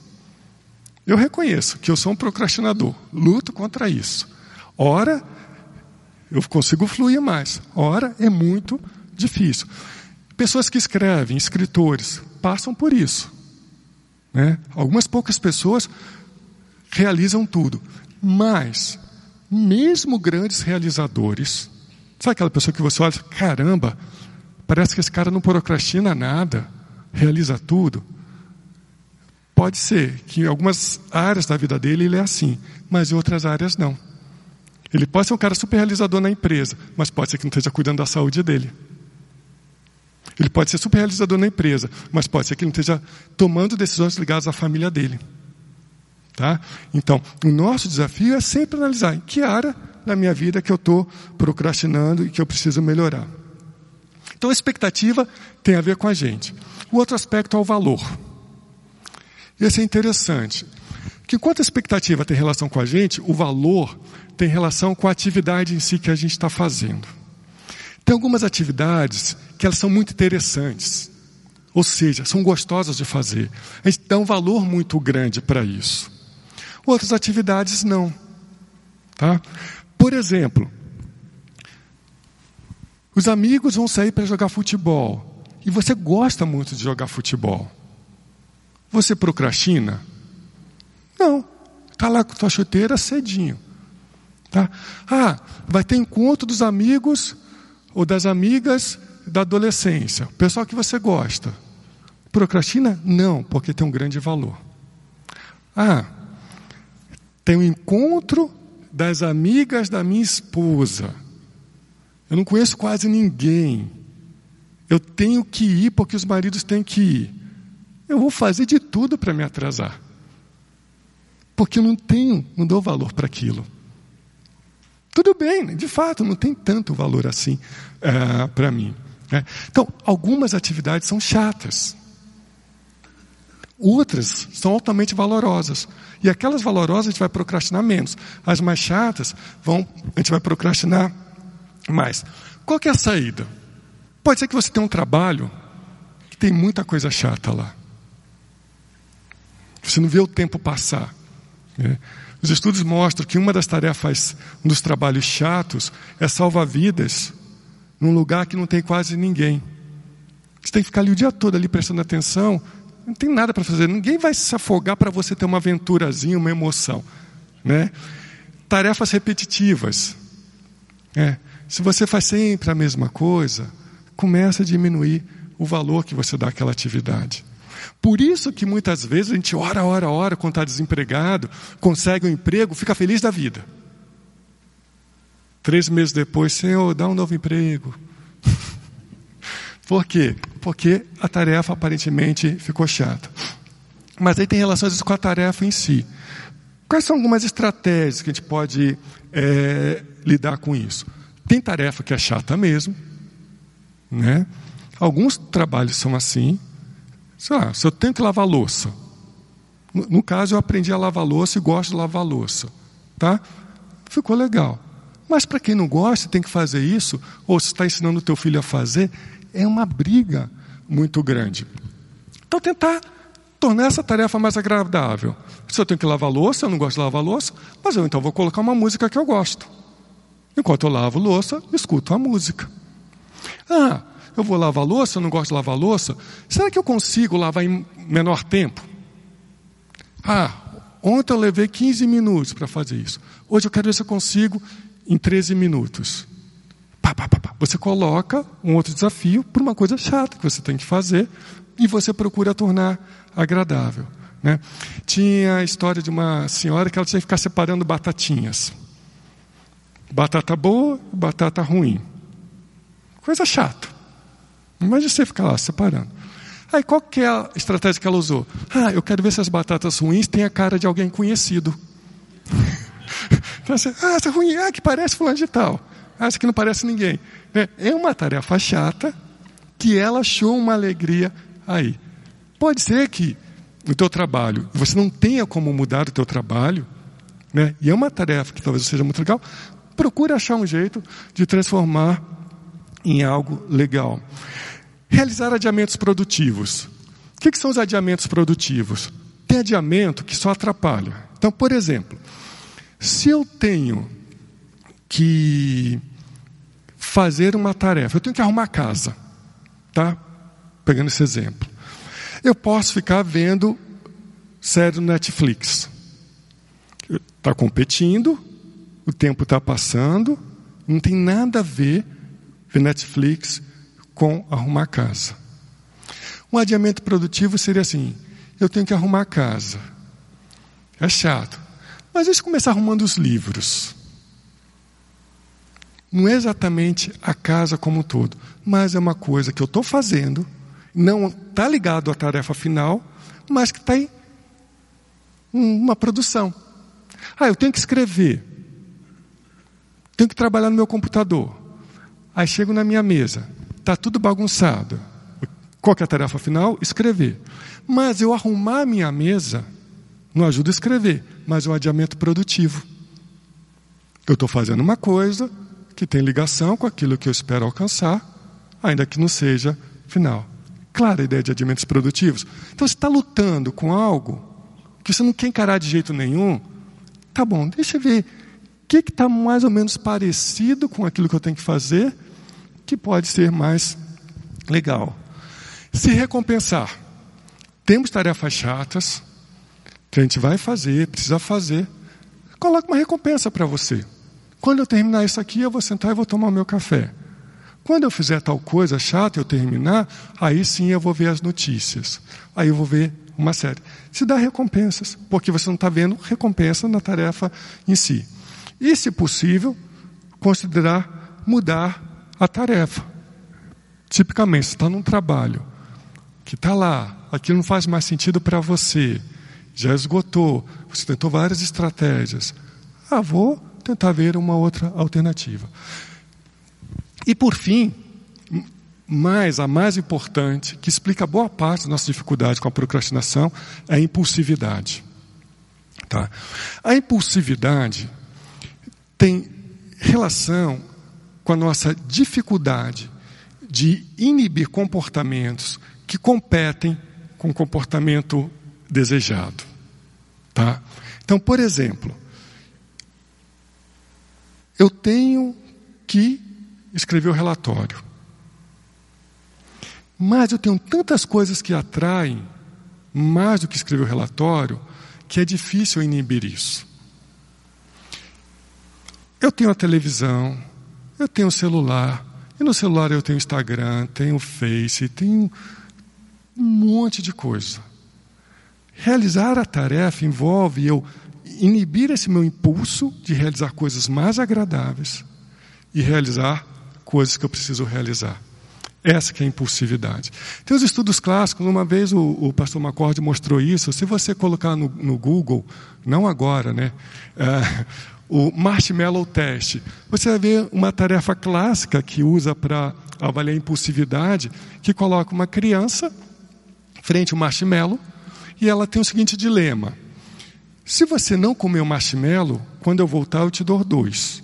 Eu reconheço que eu sou um procrastinador, luto contra isso. Ora, eu consigo fluir mais, ora, é muito difícil. Pessoas que escrevem, escritores, passam por isso. Né? Algumas poucas pessoas realizam tudo. Mas, mesmo grandes realizadores, sabe aquela pessoa que você olha e fala, caramba, parece que esse cara não procrastina nada, realiza tudo. Pode ser que em algumas áreas da vida dele ele é assim, mas em outras áreas não. Ele pode ser um cara super realizador na empresa, mas pode ser que não esteja cuidando da saúde dele. Ele pode ser super realizador na empresa, mas pode ser que ele não esteja tomando decisões ligadas à família dele. Tá? Então, o nosso desafio é sempre analisar em que área da minha vida que eu estou procrastinando e que eu preciso melhorar. Então, a expectativa tem a ver com a gente. O outro aspecto é o valor. Esse é interessante. Que enquanto a expectativa tem relação com a gente, o valor tem relação com a atividade em si que a gente está fazendo. Tem algumas atividades que elas são muito interessantes, ou seja, são gostosas de fazer. A gente dá um valor muito grande para isso. Outras atividades não. Tá? Por exemplo, os amigos vão sair para jogar futebol e você gosta muito de jogar futebol. Você procrastina? Não. Está lá com a tua chuteira cedinho. Tá? Vai ter encontro dos amigos ou das amigas da adolescência, pessoal que você gosta. Procrastina? Não, porque tem um grande valor. Tem um encontro das amigas da minha esposa. Eu não conheço quase ninguém. Eu tenho que ir porque os maridos têm que ir. Eu vou fazer de tudo para me atrasar. Porque eu não dou valor para aquilo. Tudo bem, de fato, não tem tanto valor assim para mim. Né? Então, algumas atividades são chatas. Outras são altamente valorosas. E aquelas valorosas a gente vai procrastinar menos. As mais chatas, a gente vai procrastinar mais. Qual que é a saída? Pode ser que você tenha um trabalho que tem muita coisa chata lá. Você não vê o tempo passar. Né? Os estudos mostram que uma das tarefas, um dos trabalhos chatos, é salvar vidas num lugar que não tem quase ninguém. Você tem que ficar ali o dia todo ali prestando atenção Não tem nada para fazer. Ninguém vai se afogar para você ter uma aventurazinha, uma emoção, né? Tarefas repetitivas. É. Se você faz sempre a mesma coisa, começa a diminuir o valor que você dá àquela atividade. Por isso que muitas vezes a gente ora, quando está desempregado, consegue um emprego, fica feliz da vida. 3 meses depois, Senhor, dá um novo emprego. Por quê? Porque a tarefa aparentemente ficou chata. Mas aí tem relação às vezes com a tarefa em si. Quais são algumas estratégias que a gente pode lidar com isso? Tem tarefa que é chata mesmo, né? Alguns trabalhos são assim. Sei lá, se eu tenho que lavar louça. No caso, eu aprendi a lavar louça e gosto de lavar louça, tá? Ficou legal. Mas para quem não gosta, tem que fazer isso, ou se está ensinando o teu filho a fazer, é uma briga muito grande. Então, tentar tornar essa tarefa mais agradável. Se eu tenho que lavar louça, eu não gosto de lavar louça, mas eu então vou colocar uma música que eu gosto. Enquanto eu lavo louça, escuto a música. Ah, eu vou lavar louça, eu não gosto de lavar louça. Será que eu consigo lavar em menor tempo? Ah, ontem eu levei 15 minutos para fazer isso. Hoje eu quero ver se eu consigo em 13 minutos. Você coloca um outro desafio para uma coisa chata que você tem que fazer e você procura tornar agradável, né? Tinha a história de uma senhora que ela tinha que ficar separando batatinhas. Batata boa, batata ruim. Coisa chata. Imagina você ficar lá separando. Aí qual que é a estratégia que ela usou? Ah, eu quero ver se as batatas ruins têm a cara de alguém conhecido. Então, assim, essa é ruim, que parece fulano de tal. Essa que não parece ninguém. É uma tarefa chata que ela achou uma alegria aí. Pode ser que no teu trabalho, você não tenha como mudar o teu trabalho, né? E é uma tarefa que talvez seja muito legal. Procure achar um jeito de transformar em algo legal. Realizar adiamentos produtivos. O que são os adiamentos produtivos? Tem adiamento que só atrapalha. Então, por exemplo, se eu tenho que fazer uma tarefa, eu tenho que arrumar a casa, tá? Pegando esse exemplo, eu posso ficar vendo série no Netflix. Está competindo, o tempo está passando, não tem nada a ver Netflix com arrumar a casa. Um adiamento produtivo seria assim: eu tenho que arrumar a casa. É chato. Mas deixa eu começar arrumando os livros. Não é exatamente a casa como um todo, mas é uma coisa que eu estou fazendo, não está ligado à tarefa final, mas que está em uma produção. Eu tenho que escrever, tenho que trabalhar no meu computador. Aí chego na minha mesa, está tudo bagunçado. Qual que é a tarefa final? Escrever. Mas eu arrumar a minha mesa não ajuda a escrever, mas é um adiamento produtivo. Eu estou fazendo uma coisa que tem ligação com aquilo que eu espero alcançar, ainda que não seja final. Clara a ideia de adiamentos produtivos. Então, você está lutando com algo que você não quer encarar de jeito nenhum. Tá bom, deixa eu ver o que está mais ou menos parecido com aquilo que eu tenho que fazer, que pode ser mais legal. Se recompensar. Temos tarefas chatas que a gente vai fazer, precisa fazer. Coloque uma recompensa para você. Quando eu terminar isso aqui, eu vou sentar e vou tomar o meu café. Quando eu fizer tal coisa chata, eu terminar, aí sim eu vou ver as notícias. Aí eu vou ver uma série. Se dá recompensas, porque você não está vendo recompensa na tarefa em si. E, se possível, considerar mudar a tarefa. Tipicamente, você está num trabalho que está lá, aquilo não faz mais sentido para você, já esgotou, você tentou várias estratégias. Vou tentar ver uma outra alternativa. E, por fim, a mais importante, que explica boa parte da nossa dificuldade com a procrastinação, é a impulsividade. Tá? A impulsividade tem relação com a nossa dificuldade de inibir comportamentos que competem com o comportamento desejado. Tá? Então, por exemplo, eu tenho que escrever o relatório, mas eu tenho tantas coisas que atraem mais do que escrever o relatório, que é difícil inibir isso. Eu tenho a televisão, eu tenho o celular, e no celular eu tenho Instagram, tenho Face, tenho um monte de coisa. Realizar a tarefa envolve eu inibir esse meu impulso de realizar coisas mais agradáveis e realizar coisas que eu preciso realizar. Essa que é a impulsividade. Tem os estudos clássicos, uma vez o pastor Macordi mostrou isso. Se você colocar no Google, não agora, né? O marshmallow test, você vai ver uma tarefa clássica que usa para avaliar a impulsividade, que coloca uma criança frente ao marshmallow e ela tem o seguinte dilema: se você não comer o marshmallow, quando eu voltar eu te dou 2,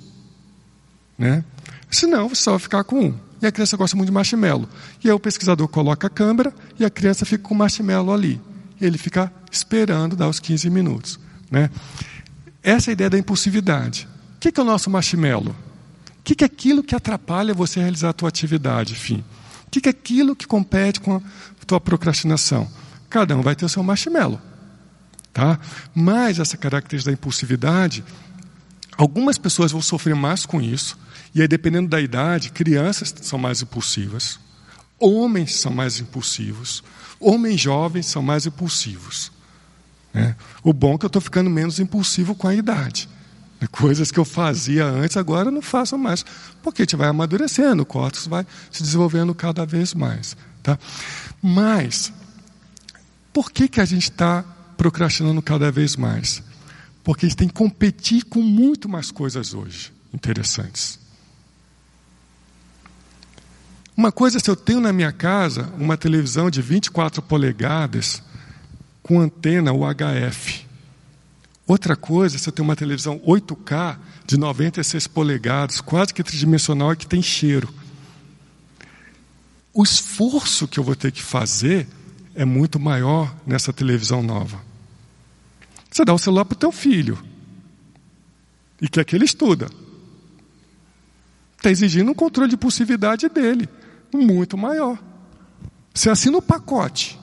né? Se não, você só vai ficar com 1. E a criança gosta muito de marshmallow. E aí o pesquisador coloca a câmera e a criança fica com o marshmallow ali. Ele fica esperando dar os 15 minutos, né? Essa é a ideia da impulsividade. O que é o nosso marshmallow? O que é aquilo que atrapalha você realizar a tua atividade, enfim? O que é aquilo que compete com a tua procrastinação? Cada um vai ter o seu marshmallow, tá? Mas essa característica da impulsividade, algumas pessoas vão sofrer mais com isso. E aí, dependendo da idade, crianças são mais impulsivas, homens são mais impulsivos, homens jovens são mais impulsivos, né? O bom é que eu estou ficando menos impulsivo com a idade. Coisas que eu fazia antes, agora eu não faço mais, porque a gente vai amadurecendo, o córtex vai se desenvolvendo cada vez mais, tá? Mas, por que a gente está procrastinando cada vez mais? Porque a gente tem que competir com muito mais coisas hoje interessantes. Uma coisa, se eu tenho na minha casa uma televisão de 24 polegadas com antena UHF. Outra coisa, se eu tenho uma televisão 8K de 96 polegadas, quase que tridimensional, é que tem cheiro. O esforço que eu vou ter que fazer é muito maior nessa televisão nova. Você dá o celular para o teu filho e quer que ele estuda. Está exigindo um controle de impulsividade dele muito maior. Você assina o pacote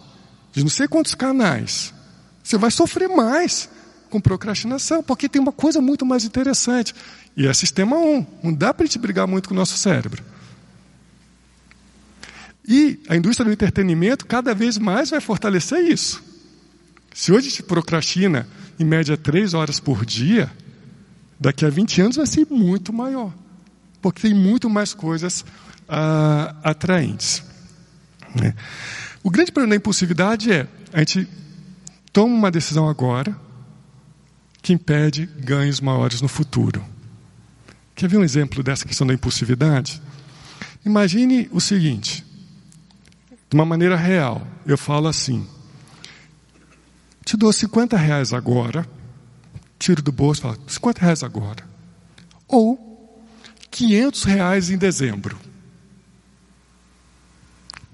de não sei quantos canais, você vai sofrer mais com procrastinação, porque tem uma coisa muito mais interessante, e é sistema 1. Não dá para a gente brigar muito com o nosso cérebro. E a indústria do entretenimento cada vez mais vai fortalecer isso. Se hoje a gente procrastina em média 3 horas por dia, daqui a 20 anos vai ser muito maior, porque tem muito mais coisas atraentes, né? O grande problema da impulsividade é a gente toma uma decisão agora que impede ganhos maiores no futuro. Quer ver um exemplo dessa questão da impulsividade? Imagine o seguinte, de uma maneira real. Eu falo assim: te dou R$50 agora, tiro do bolso e falo R$50 agora, ou R$500 em dezembro.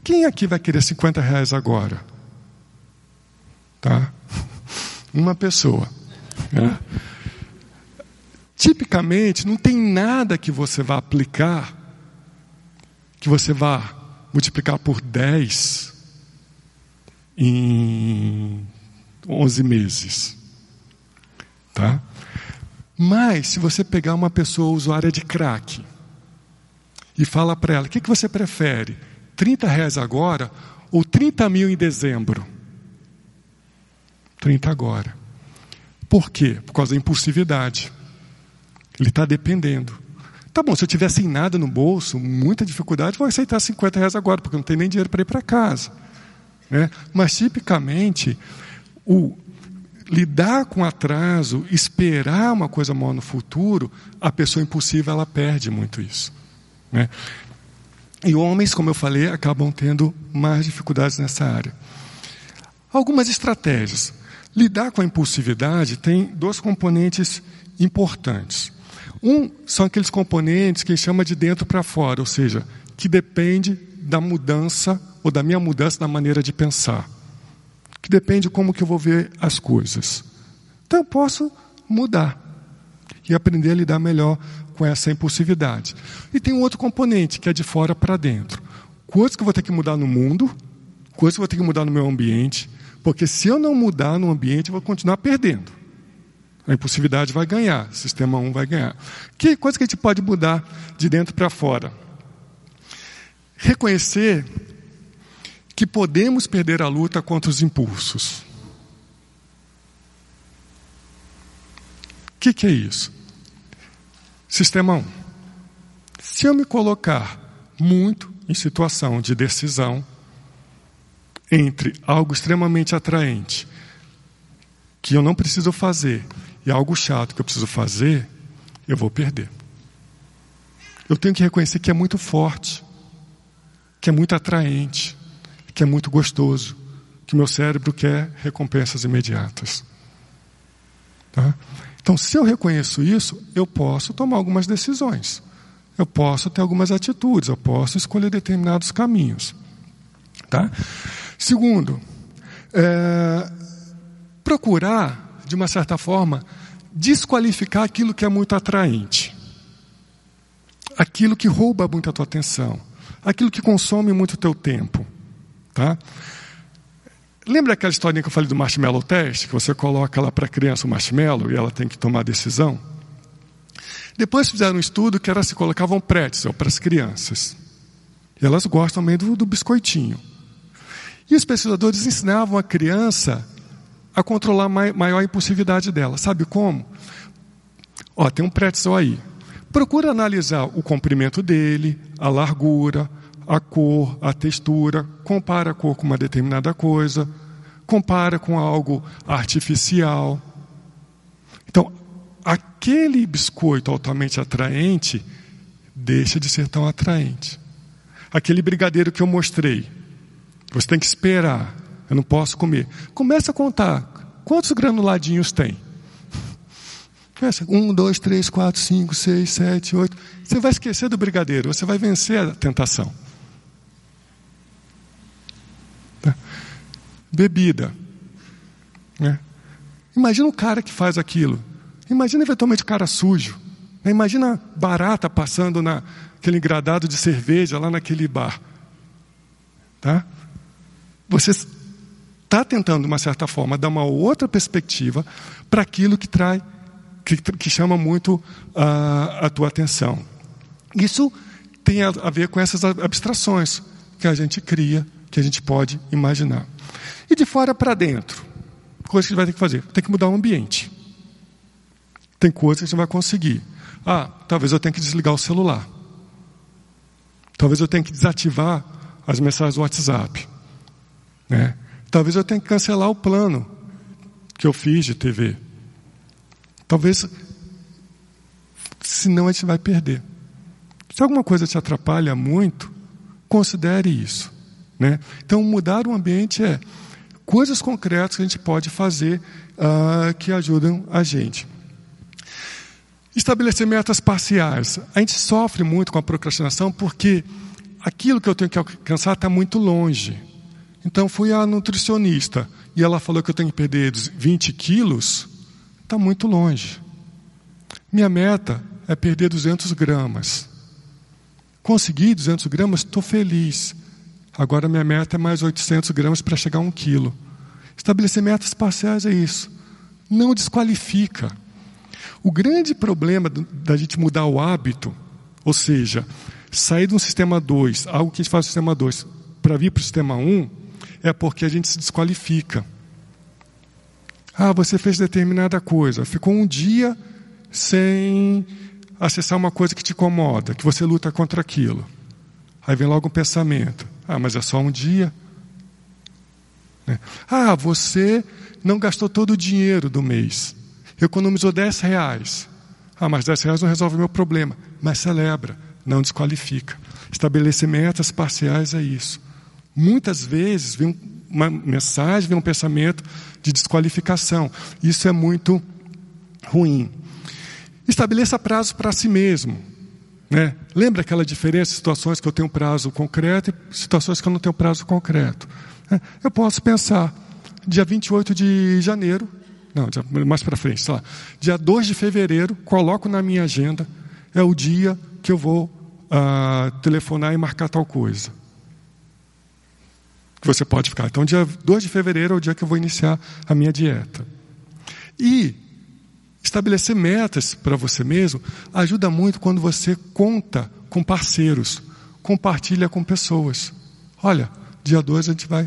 Quem aqui vai querer R$50 agora? Tá? Uma pessoa, né? Tipicamente, não tem nada que você vá aplicar, que você vá multiplicar por 10 em 11 meses, tá? Mas, se você pegar uma pessoa usuária de crack e fala para ela: o que você prefere? R$30 agora ou 30 mil em dezembro? 30 agora. Por quê? Por causa da impulsividade. Ele está dependendo. Tá bom, se eu tiver sem nada no bolso, muita dificuldade, vou aceitar R$50 agora, porque eu não tenho nem dinheiro para ir para casa, né? Mas tipicamente, o lidar com atraso, esperar uma coisa maior no futuro, a pessoa impulsiva, ela perde muito isso, né? E homens, como eu falei, acabam tendo mais dificuldades nessa área. Algumas estratégias. Lidar com a impulsividade tem 2 componentes importantes. Um são aqueles componentes que a gente chama de dentro para fora, ou seja, que depende da mudança, ou da minha mudança na maneira de pensar, que depende como que eu vou ver as coisas. Então eu posso mudar e aprender a lidar melhor com essa impulsividade. E tem um outro componente, que é de fora para dentro. Coisas que eu vou ter que mudar no mundo, coisas que eu vou ter que mudar no meu ambiente, Porque se eu não mudar no ambiente, eu vou continuar perdendo. A impulsividade vai ganhar, o sistema 1 vai ganhar. Que coisa que a gente pode mudar de dentro para fora? Reconhecer que podemos perder a luta contra os impulsos. O que é isso? Sistema 1. Se eu me colocar muito em situação de decisão entre algo extremamente atraente que eu não preciso fazer e algo chato que eu preciso fazer, eu vou perder. Eu tenho que reconhecer que é muito forte, que é muito atraente, que é muito gostoso, que o meu cérebro quer recompensas imediatas. Tá? Então, se eu reconheço isso, eu posso tomar algumas decisões. Eu posso ter algumas atitudes, eu posso escolher determinados caminhos. Tá? Segundo, procurar, de uma certa forma, desqualificar aquilo que é muito atraente. Aquilo que rouba muito a tua atenção. Aquilo que consome muito o teu tempo. Tá? Lembra aquela historinha que eu falei do marshmallow test? Que você coloca lá para a criança o marshmallow e ela tem que tomar a decisão? Depois fizeram um estudo que era, se colocavam pretzel para as crianças. E elas gostam meio do biscoitinho. E os pesquisadores ensinavam a criança a controlar maior a impulsividade dela. Sabe como? Ó, tem um pretzel aí. Procura analisar o comprimento dele, a largura, a cor, a textura, compara a cor com uma determinada coisa, compara com algo artificial. Então, aquele biscoito altamente atraente deixa de ser tão atraente. Aquele brigadeiro que eu mostrei, você tem que esperar, eu não posso comer. Começa a contar, quantos granuladinhos tem? 1, 2, 3, 4, 5, 6, 7, 8. Você vai esquecer do brigadeiro, você vai vencer a tentação. Bebida, né? Imagina o cara que faz aquilo. Imagina eventualmente o cara sujo, né? Imagina barata passando naquele engradado de cerveja lá naquele bar, tá? Você está tentando, de uma certa forma, dar uma outra perspectiva para aquilo que traz, que chama muito a tua atenção. Isso tem a ver com essas abstrações que a gente cria, que a gente pode imaginar. E de fora para dentro, coisas que a gente vai ter que fazer. Tem que mudar o ambiente. Tem coisas que a gente vai conseguir. Ah, talvez eu tenha que desligar o celular. Talvez eu tenha que desativar as mensagens do WhatsApp. Né? Talvez eu tenha que cancelar o plano que eu fiz de TV. Talvez, senão a gente vai perder. Se alguma coisa te atrapalha muito, considere isso. Né? Então, mudar o ambiente é coisas concretas que a gente pode fazer que ajudam a gente. Estabelecer metas parciais. A gente sofre muito com a procrastinação porque aquilo que eu tenho que alcançar está muito longe. Então, fui à nutricionista e ela falou que eu tenho que perder 20 quilos, está muito longe. Minha meta é perder 200 gramas. Consegui 200 gramas, estou feliz. Agora minha meta é mais 800 gramas para chegar a 1 quilo. Estabelecer metas parciais é isso. Não desqualifica. O grande problema da gente mudar o hábito, ou seja, sair de um sistema 2, algo que a gente faz no sistema 2, para vir para o sistema 1, é porque a gente se desqualifica. Ah, você fez determinada coisa, ficou um dia sem acessar uma coisa que te incomoda, que você luta contra aquilo. Aí vem logo um pensamento. Ah, mas é só um dia. Né? Ah, você não gastou todo o dinheiro do mês. Economizou R$10. Ah, mas R$10 não resolve o meu problema. Mas celebra, não desqualifica. Estabelecer metas parciais é isso. Muitas vezes vem uma mensagem, vem um pensamento de desqualificação. Isso é muito ruim. Estabeleça prazos para si mesmo. Né? Lembra aquela diferença de situações que eu tenho prazo concreto e situações que eu não tenho prazo concreto? Eu posso pensar, dia 28 de janeiro, não, mais para frente, sei lá, dia 2 de fevereiro, coloco na minha agenda, é o dia que eu vou telefonar e marcar tal coisa. que você pode ficar. Então, dia 2 de fevereiro é o dia que eu vou iniciar a minha dieta. E estabelecer metas para você mesmo ajuda muito quando você conta com parceiros, compartilha com pessoas. Olha, dia 2 a gente vai,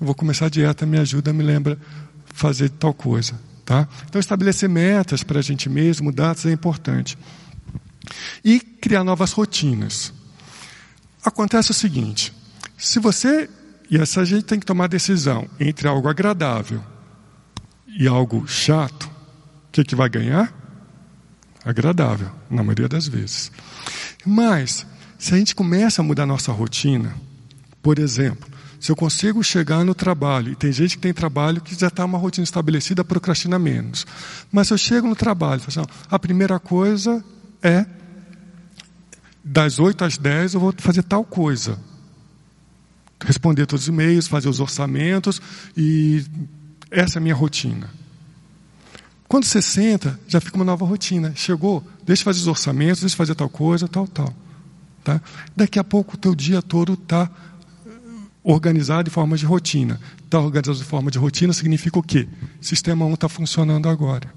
eu vou começar a dieta, me ajuda, me lembra fazer tal coisa, tá? Então, estabelecer metas para a gente mesmo, datas, é importante. E criar novas rotinas. Acontece o seguinte, se você, e essa a gente tem que tomar decisão entre algo agradável e algo chato, o que vai ganhar? Agradável, na maioria das vezes. Mas, se a gente começa a mudar nossa rotina, por exemplo, se eu consigo chegar no trabalho, e tem gente que tem trabalho que já está uma rotina estabelecida, procrastina menos. Mas se eu chego no trabalho, a primeira coisa é, das 8 às 10 eu vou fazer tal coisa. Responder todos os e-mails, fazer os orçamentos, e essa é a minha rotina. Quando você senta, já fica uma nova rotina. Chegou, deixa eu fazer os orçamentos, deixa eu fazer tal coisa, tal, tal. Tá? Daqui a pouco o teu dia todo está organizado em forma de rotina. Está organizado em forma de rotina significa o quê? Sistema 1 está funcionando agora.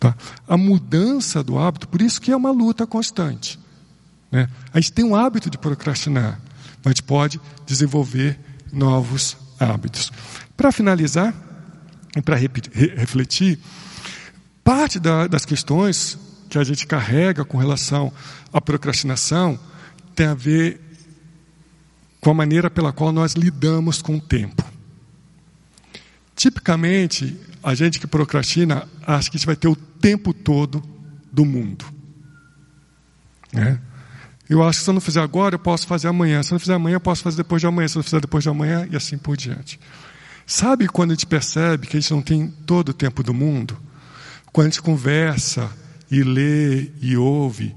Tá? A mudança do hábito, por isso que é uma luta constante, né? A gente tem um hábito de procrastinar, mas a gente pode desenvolver novos hábitos. Para finalizar, e para refletir, parte das questões que a gente carrega com relação à procrastinação tem a ver com a maneira pela qual nós lidamos com o tempo. Tipicamente, a gente que procrastina acha que a gente vai ter o tempo todo do mundo, né? Eu acho que se eu não fizer agora, eu posso fazer amanhã. Se eu não fizer amanhã, eu posso fazer depois de amanhã. Se eu não fizer depois de amanhã, e assim por diante. Sabe quando a gente percebe que a gente não tem todo o tempo do mundo? Quando a gente conversa e lê e ouve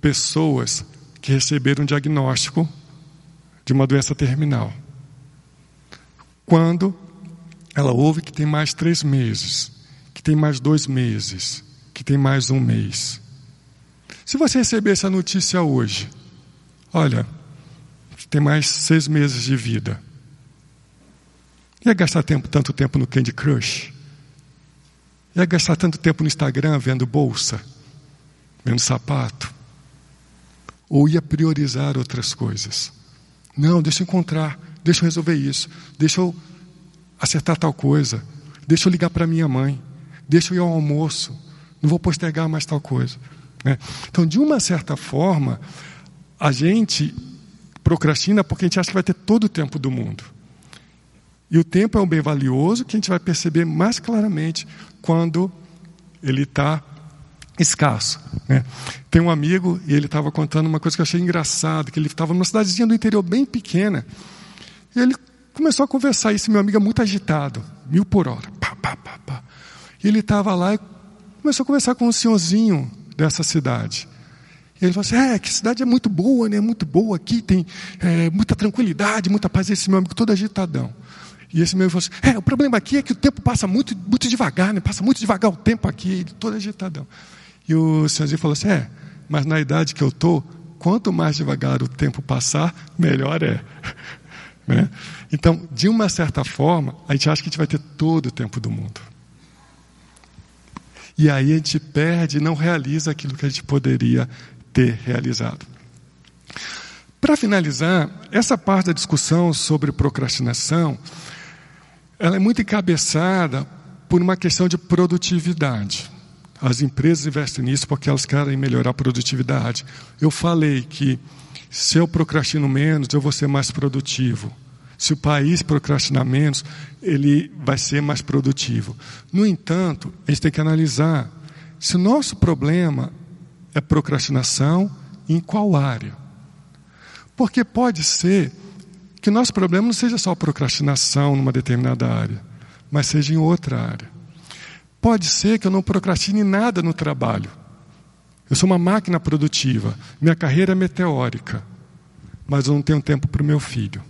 pessoas que receberam um diagnóstico de uma doença terminal. Quando ela ouve que tem mais 3 meses, que tem mais 2 meses, que tem mais 1 mês. Se você receber essa notícia hoje, olha, tem mais 6 meses de vida. Ia gastar tanto tempo no Candy Crush? Ia gastar tanto tempo no Instagram vendo bolsa? Vendo sapato? Ou ia priorizar outras coisas? Não, deixa eu encontrar, deixa eu resolver isso, deixa eu acertar tal coisa, deixa eu ligar para minha mãe, deixa eu ir ao almoço, não vou postergar mais tal coisa, né? Então, de uma certa forma, a gente procrastina porque a gente acha que vai ter todo o tempo do mundo. E o tempo é um bem valioso que a gente vai perceber mais claramente quando ele está escasso, né? Tem um amigo, e ele estava contando uma coisa que eu achei engraçada, que ele estava numa cidadezinha do interior bem pequena, e ele começou a conversar, e esse meu amigo é muito agitado, 1000 por hora, pá, pá, pá, pá. E ele estava lá e começou a conversar com um senhorzinho dessa cidade. E ele falou assim, que a cidade é muito boa, né? Muito boa aqui, tem muita tranquilidade, muita paz. E esse meu amigo todo agitadão. E esse meu falou assim, o problema aqui é que o tempo passa muito, muito devagar, né? Passa muito devagar o tempo aqui, ele todo agitadão. E o senhorzinho falou assim, mas na idade que eu estou, quanto mais devagar o tempo passar, melhor é. Né? Então, de uma certa forma, a gente acha que a gente vai ter todo o tempo do mundo. E aí a gente perde e não realiza aquilo que a gente poderia ter realizado. Para finalizar, essa parte da discussão sobre procrastinação, ela é muito encabeçada por uma questão de produtividade. As empresas investem nisso porque elas querem melhorar a produtividade. Eu falei que se eu procrastino menos, eu vou ser mais produtivo. Se o país procrastinar menos, ele vai ser mais produtivo. No entanto, a gente tem que analisar se o nosso problema é procrastinação e em qual área. Porque pode ser que o nosso problema não seja só procrastinação numa determinada área, mas seja em outra área. Pode ser que eu não procrastine nada no trabalho. Eu sou uma máquina produtiva, minha carreira é meteórica, mas eu não tenho tempo para o meu filho.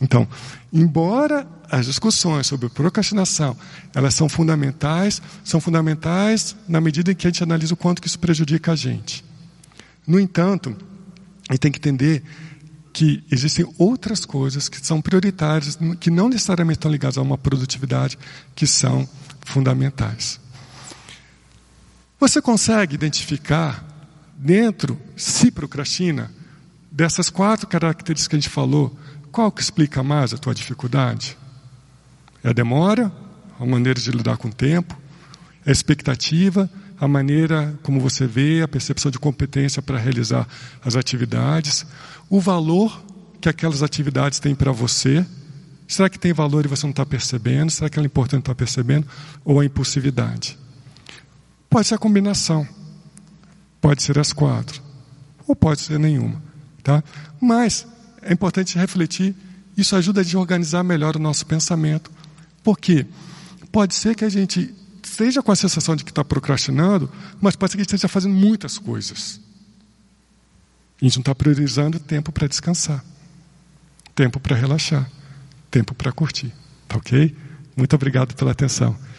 Então, embora as discussões sobre procrastinação, elas são fundamentais na medida em que a gente analisa o quanto que isso prejudica a gente. No entanto, A gente tem que entender que existem outras coisas que são prioritárias, que não necessariamente estão ligadas a uma produtividade, que são fundamentais. Você consegue identificar dentro, se procrastina, dessas 4 características que a gente falou, qual que explica mais a tua dificuldade? É a demora, a maneira de lidar com o tempo, a expectativa, a maneira como você vê, a percepção de competência para realizar as atividades, o valor que aquelas atividades têm para você. Será que tem valor e você não está percebendo? Será que ela é importante e não está percebendo? Ou a impulsividade? Pode ser a combinação. Pode ser as 4. Ou pode ser nenhuma. Tá? Mas é importante refletir. Isso ajuda a gente a organizar melhor o nosso pensamento. Porque pode ser que a gente esteja com a sensação de que está procrastinando, mas pode ser que a gente esteja fazendo muitas coisas. A gente não está priorizando tempo para descansar, tempo para relaxar, tempo para curtir. Tá ok? Muito obrigado pela atenção.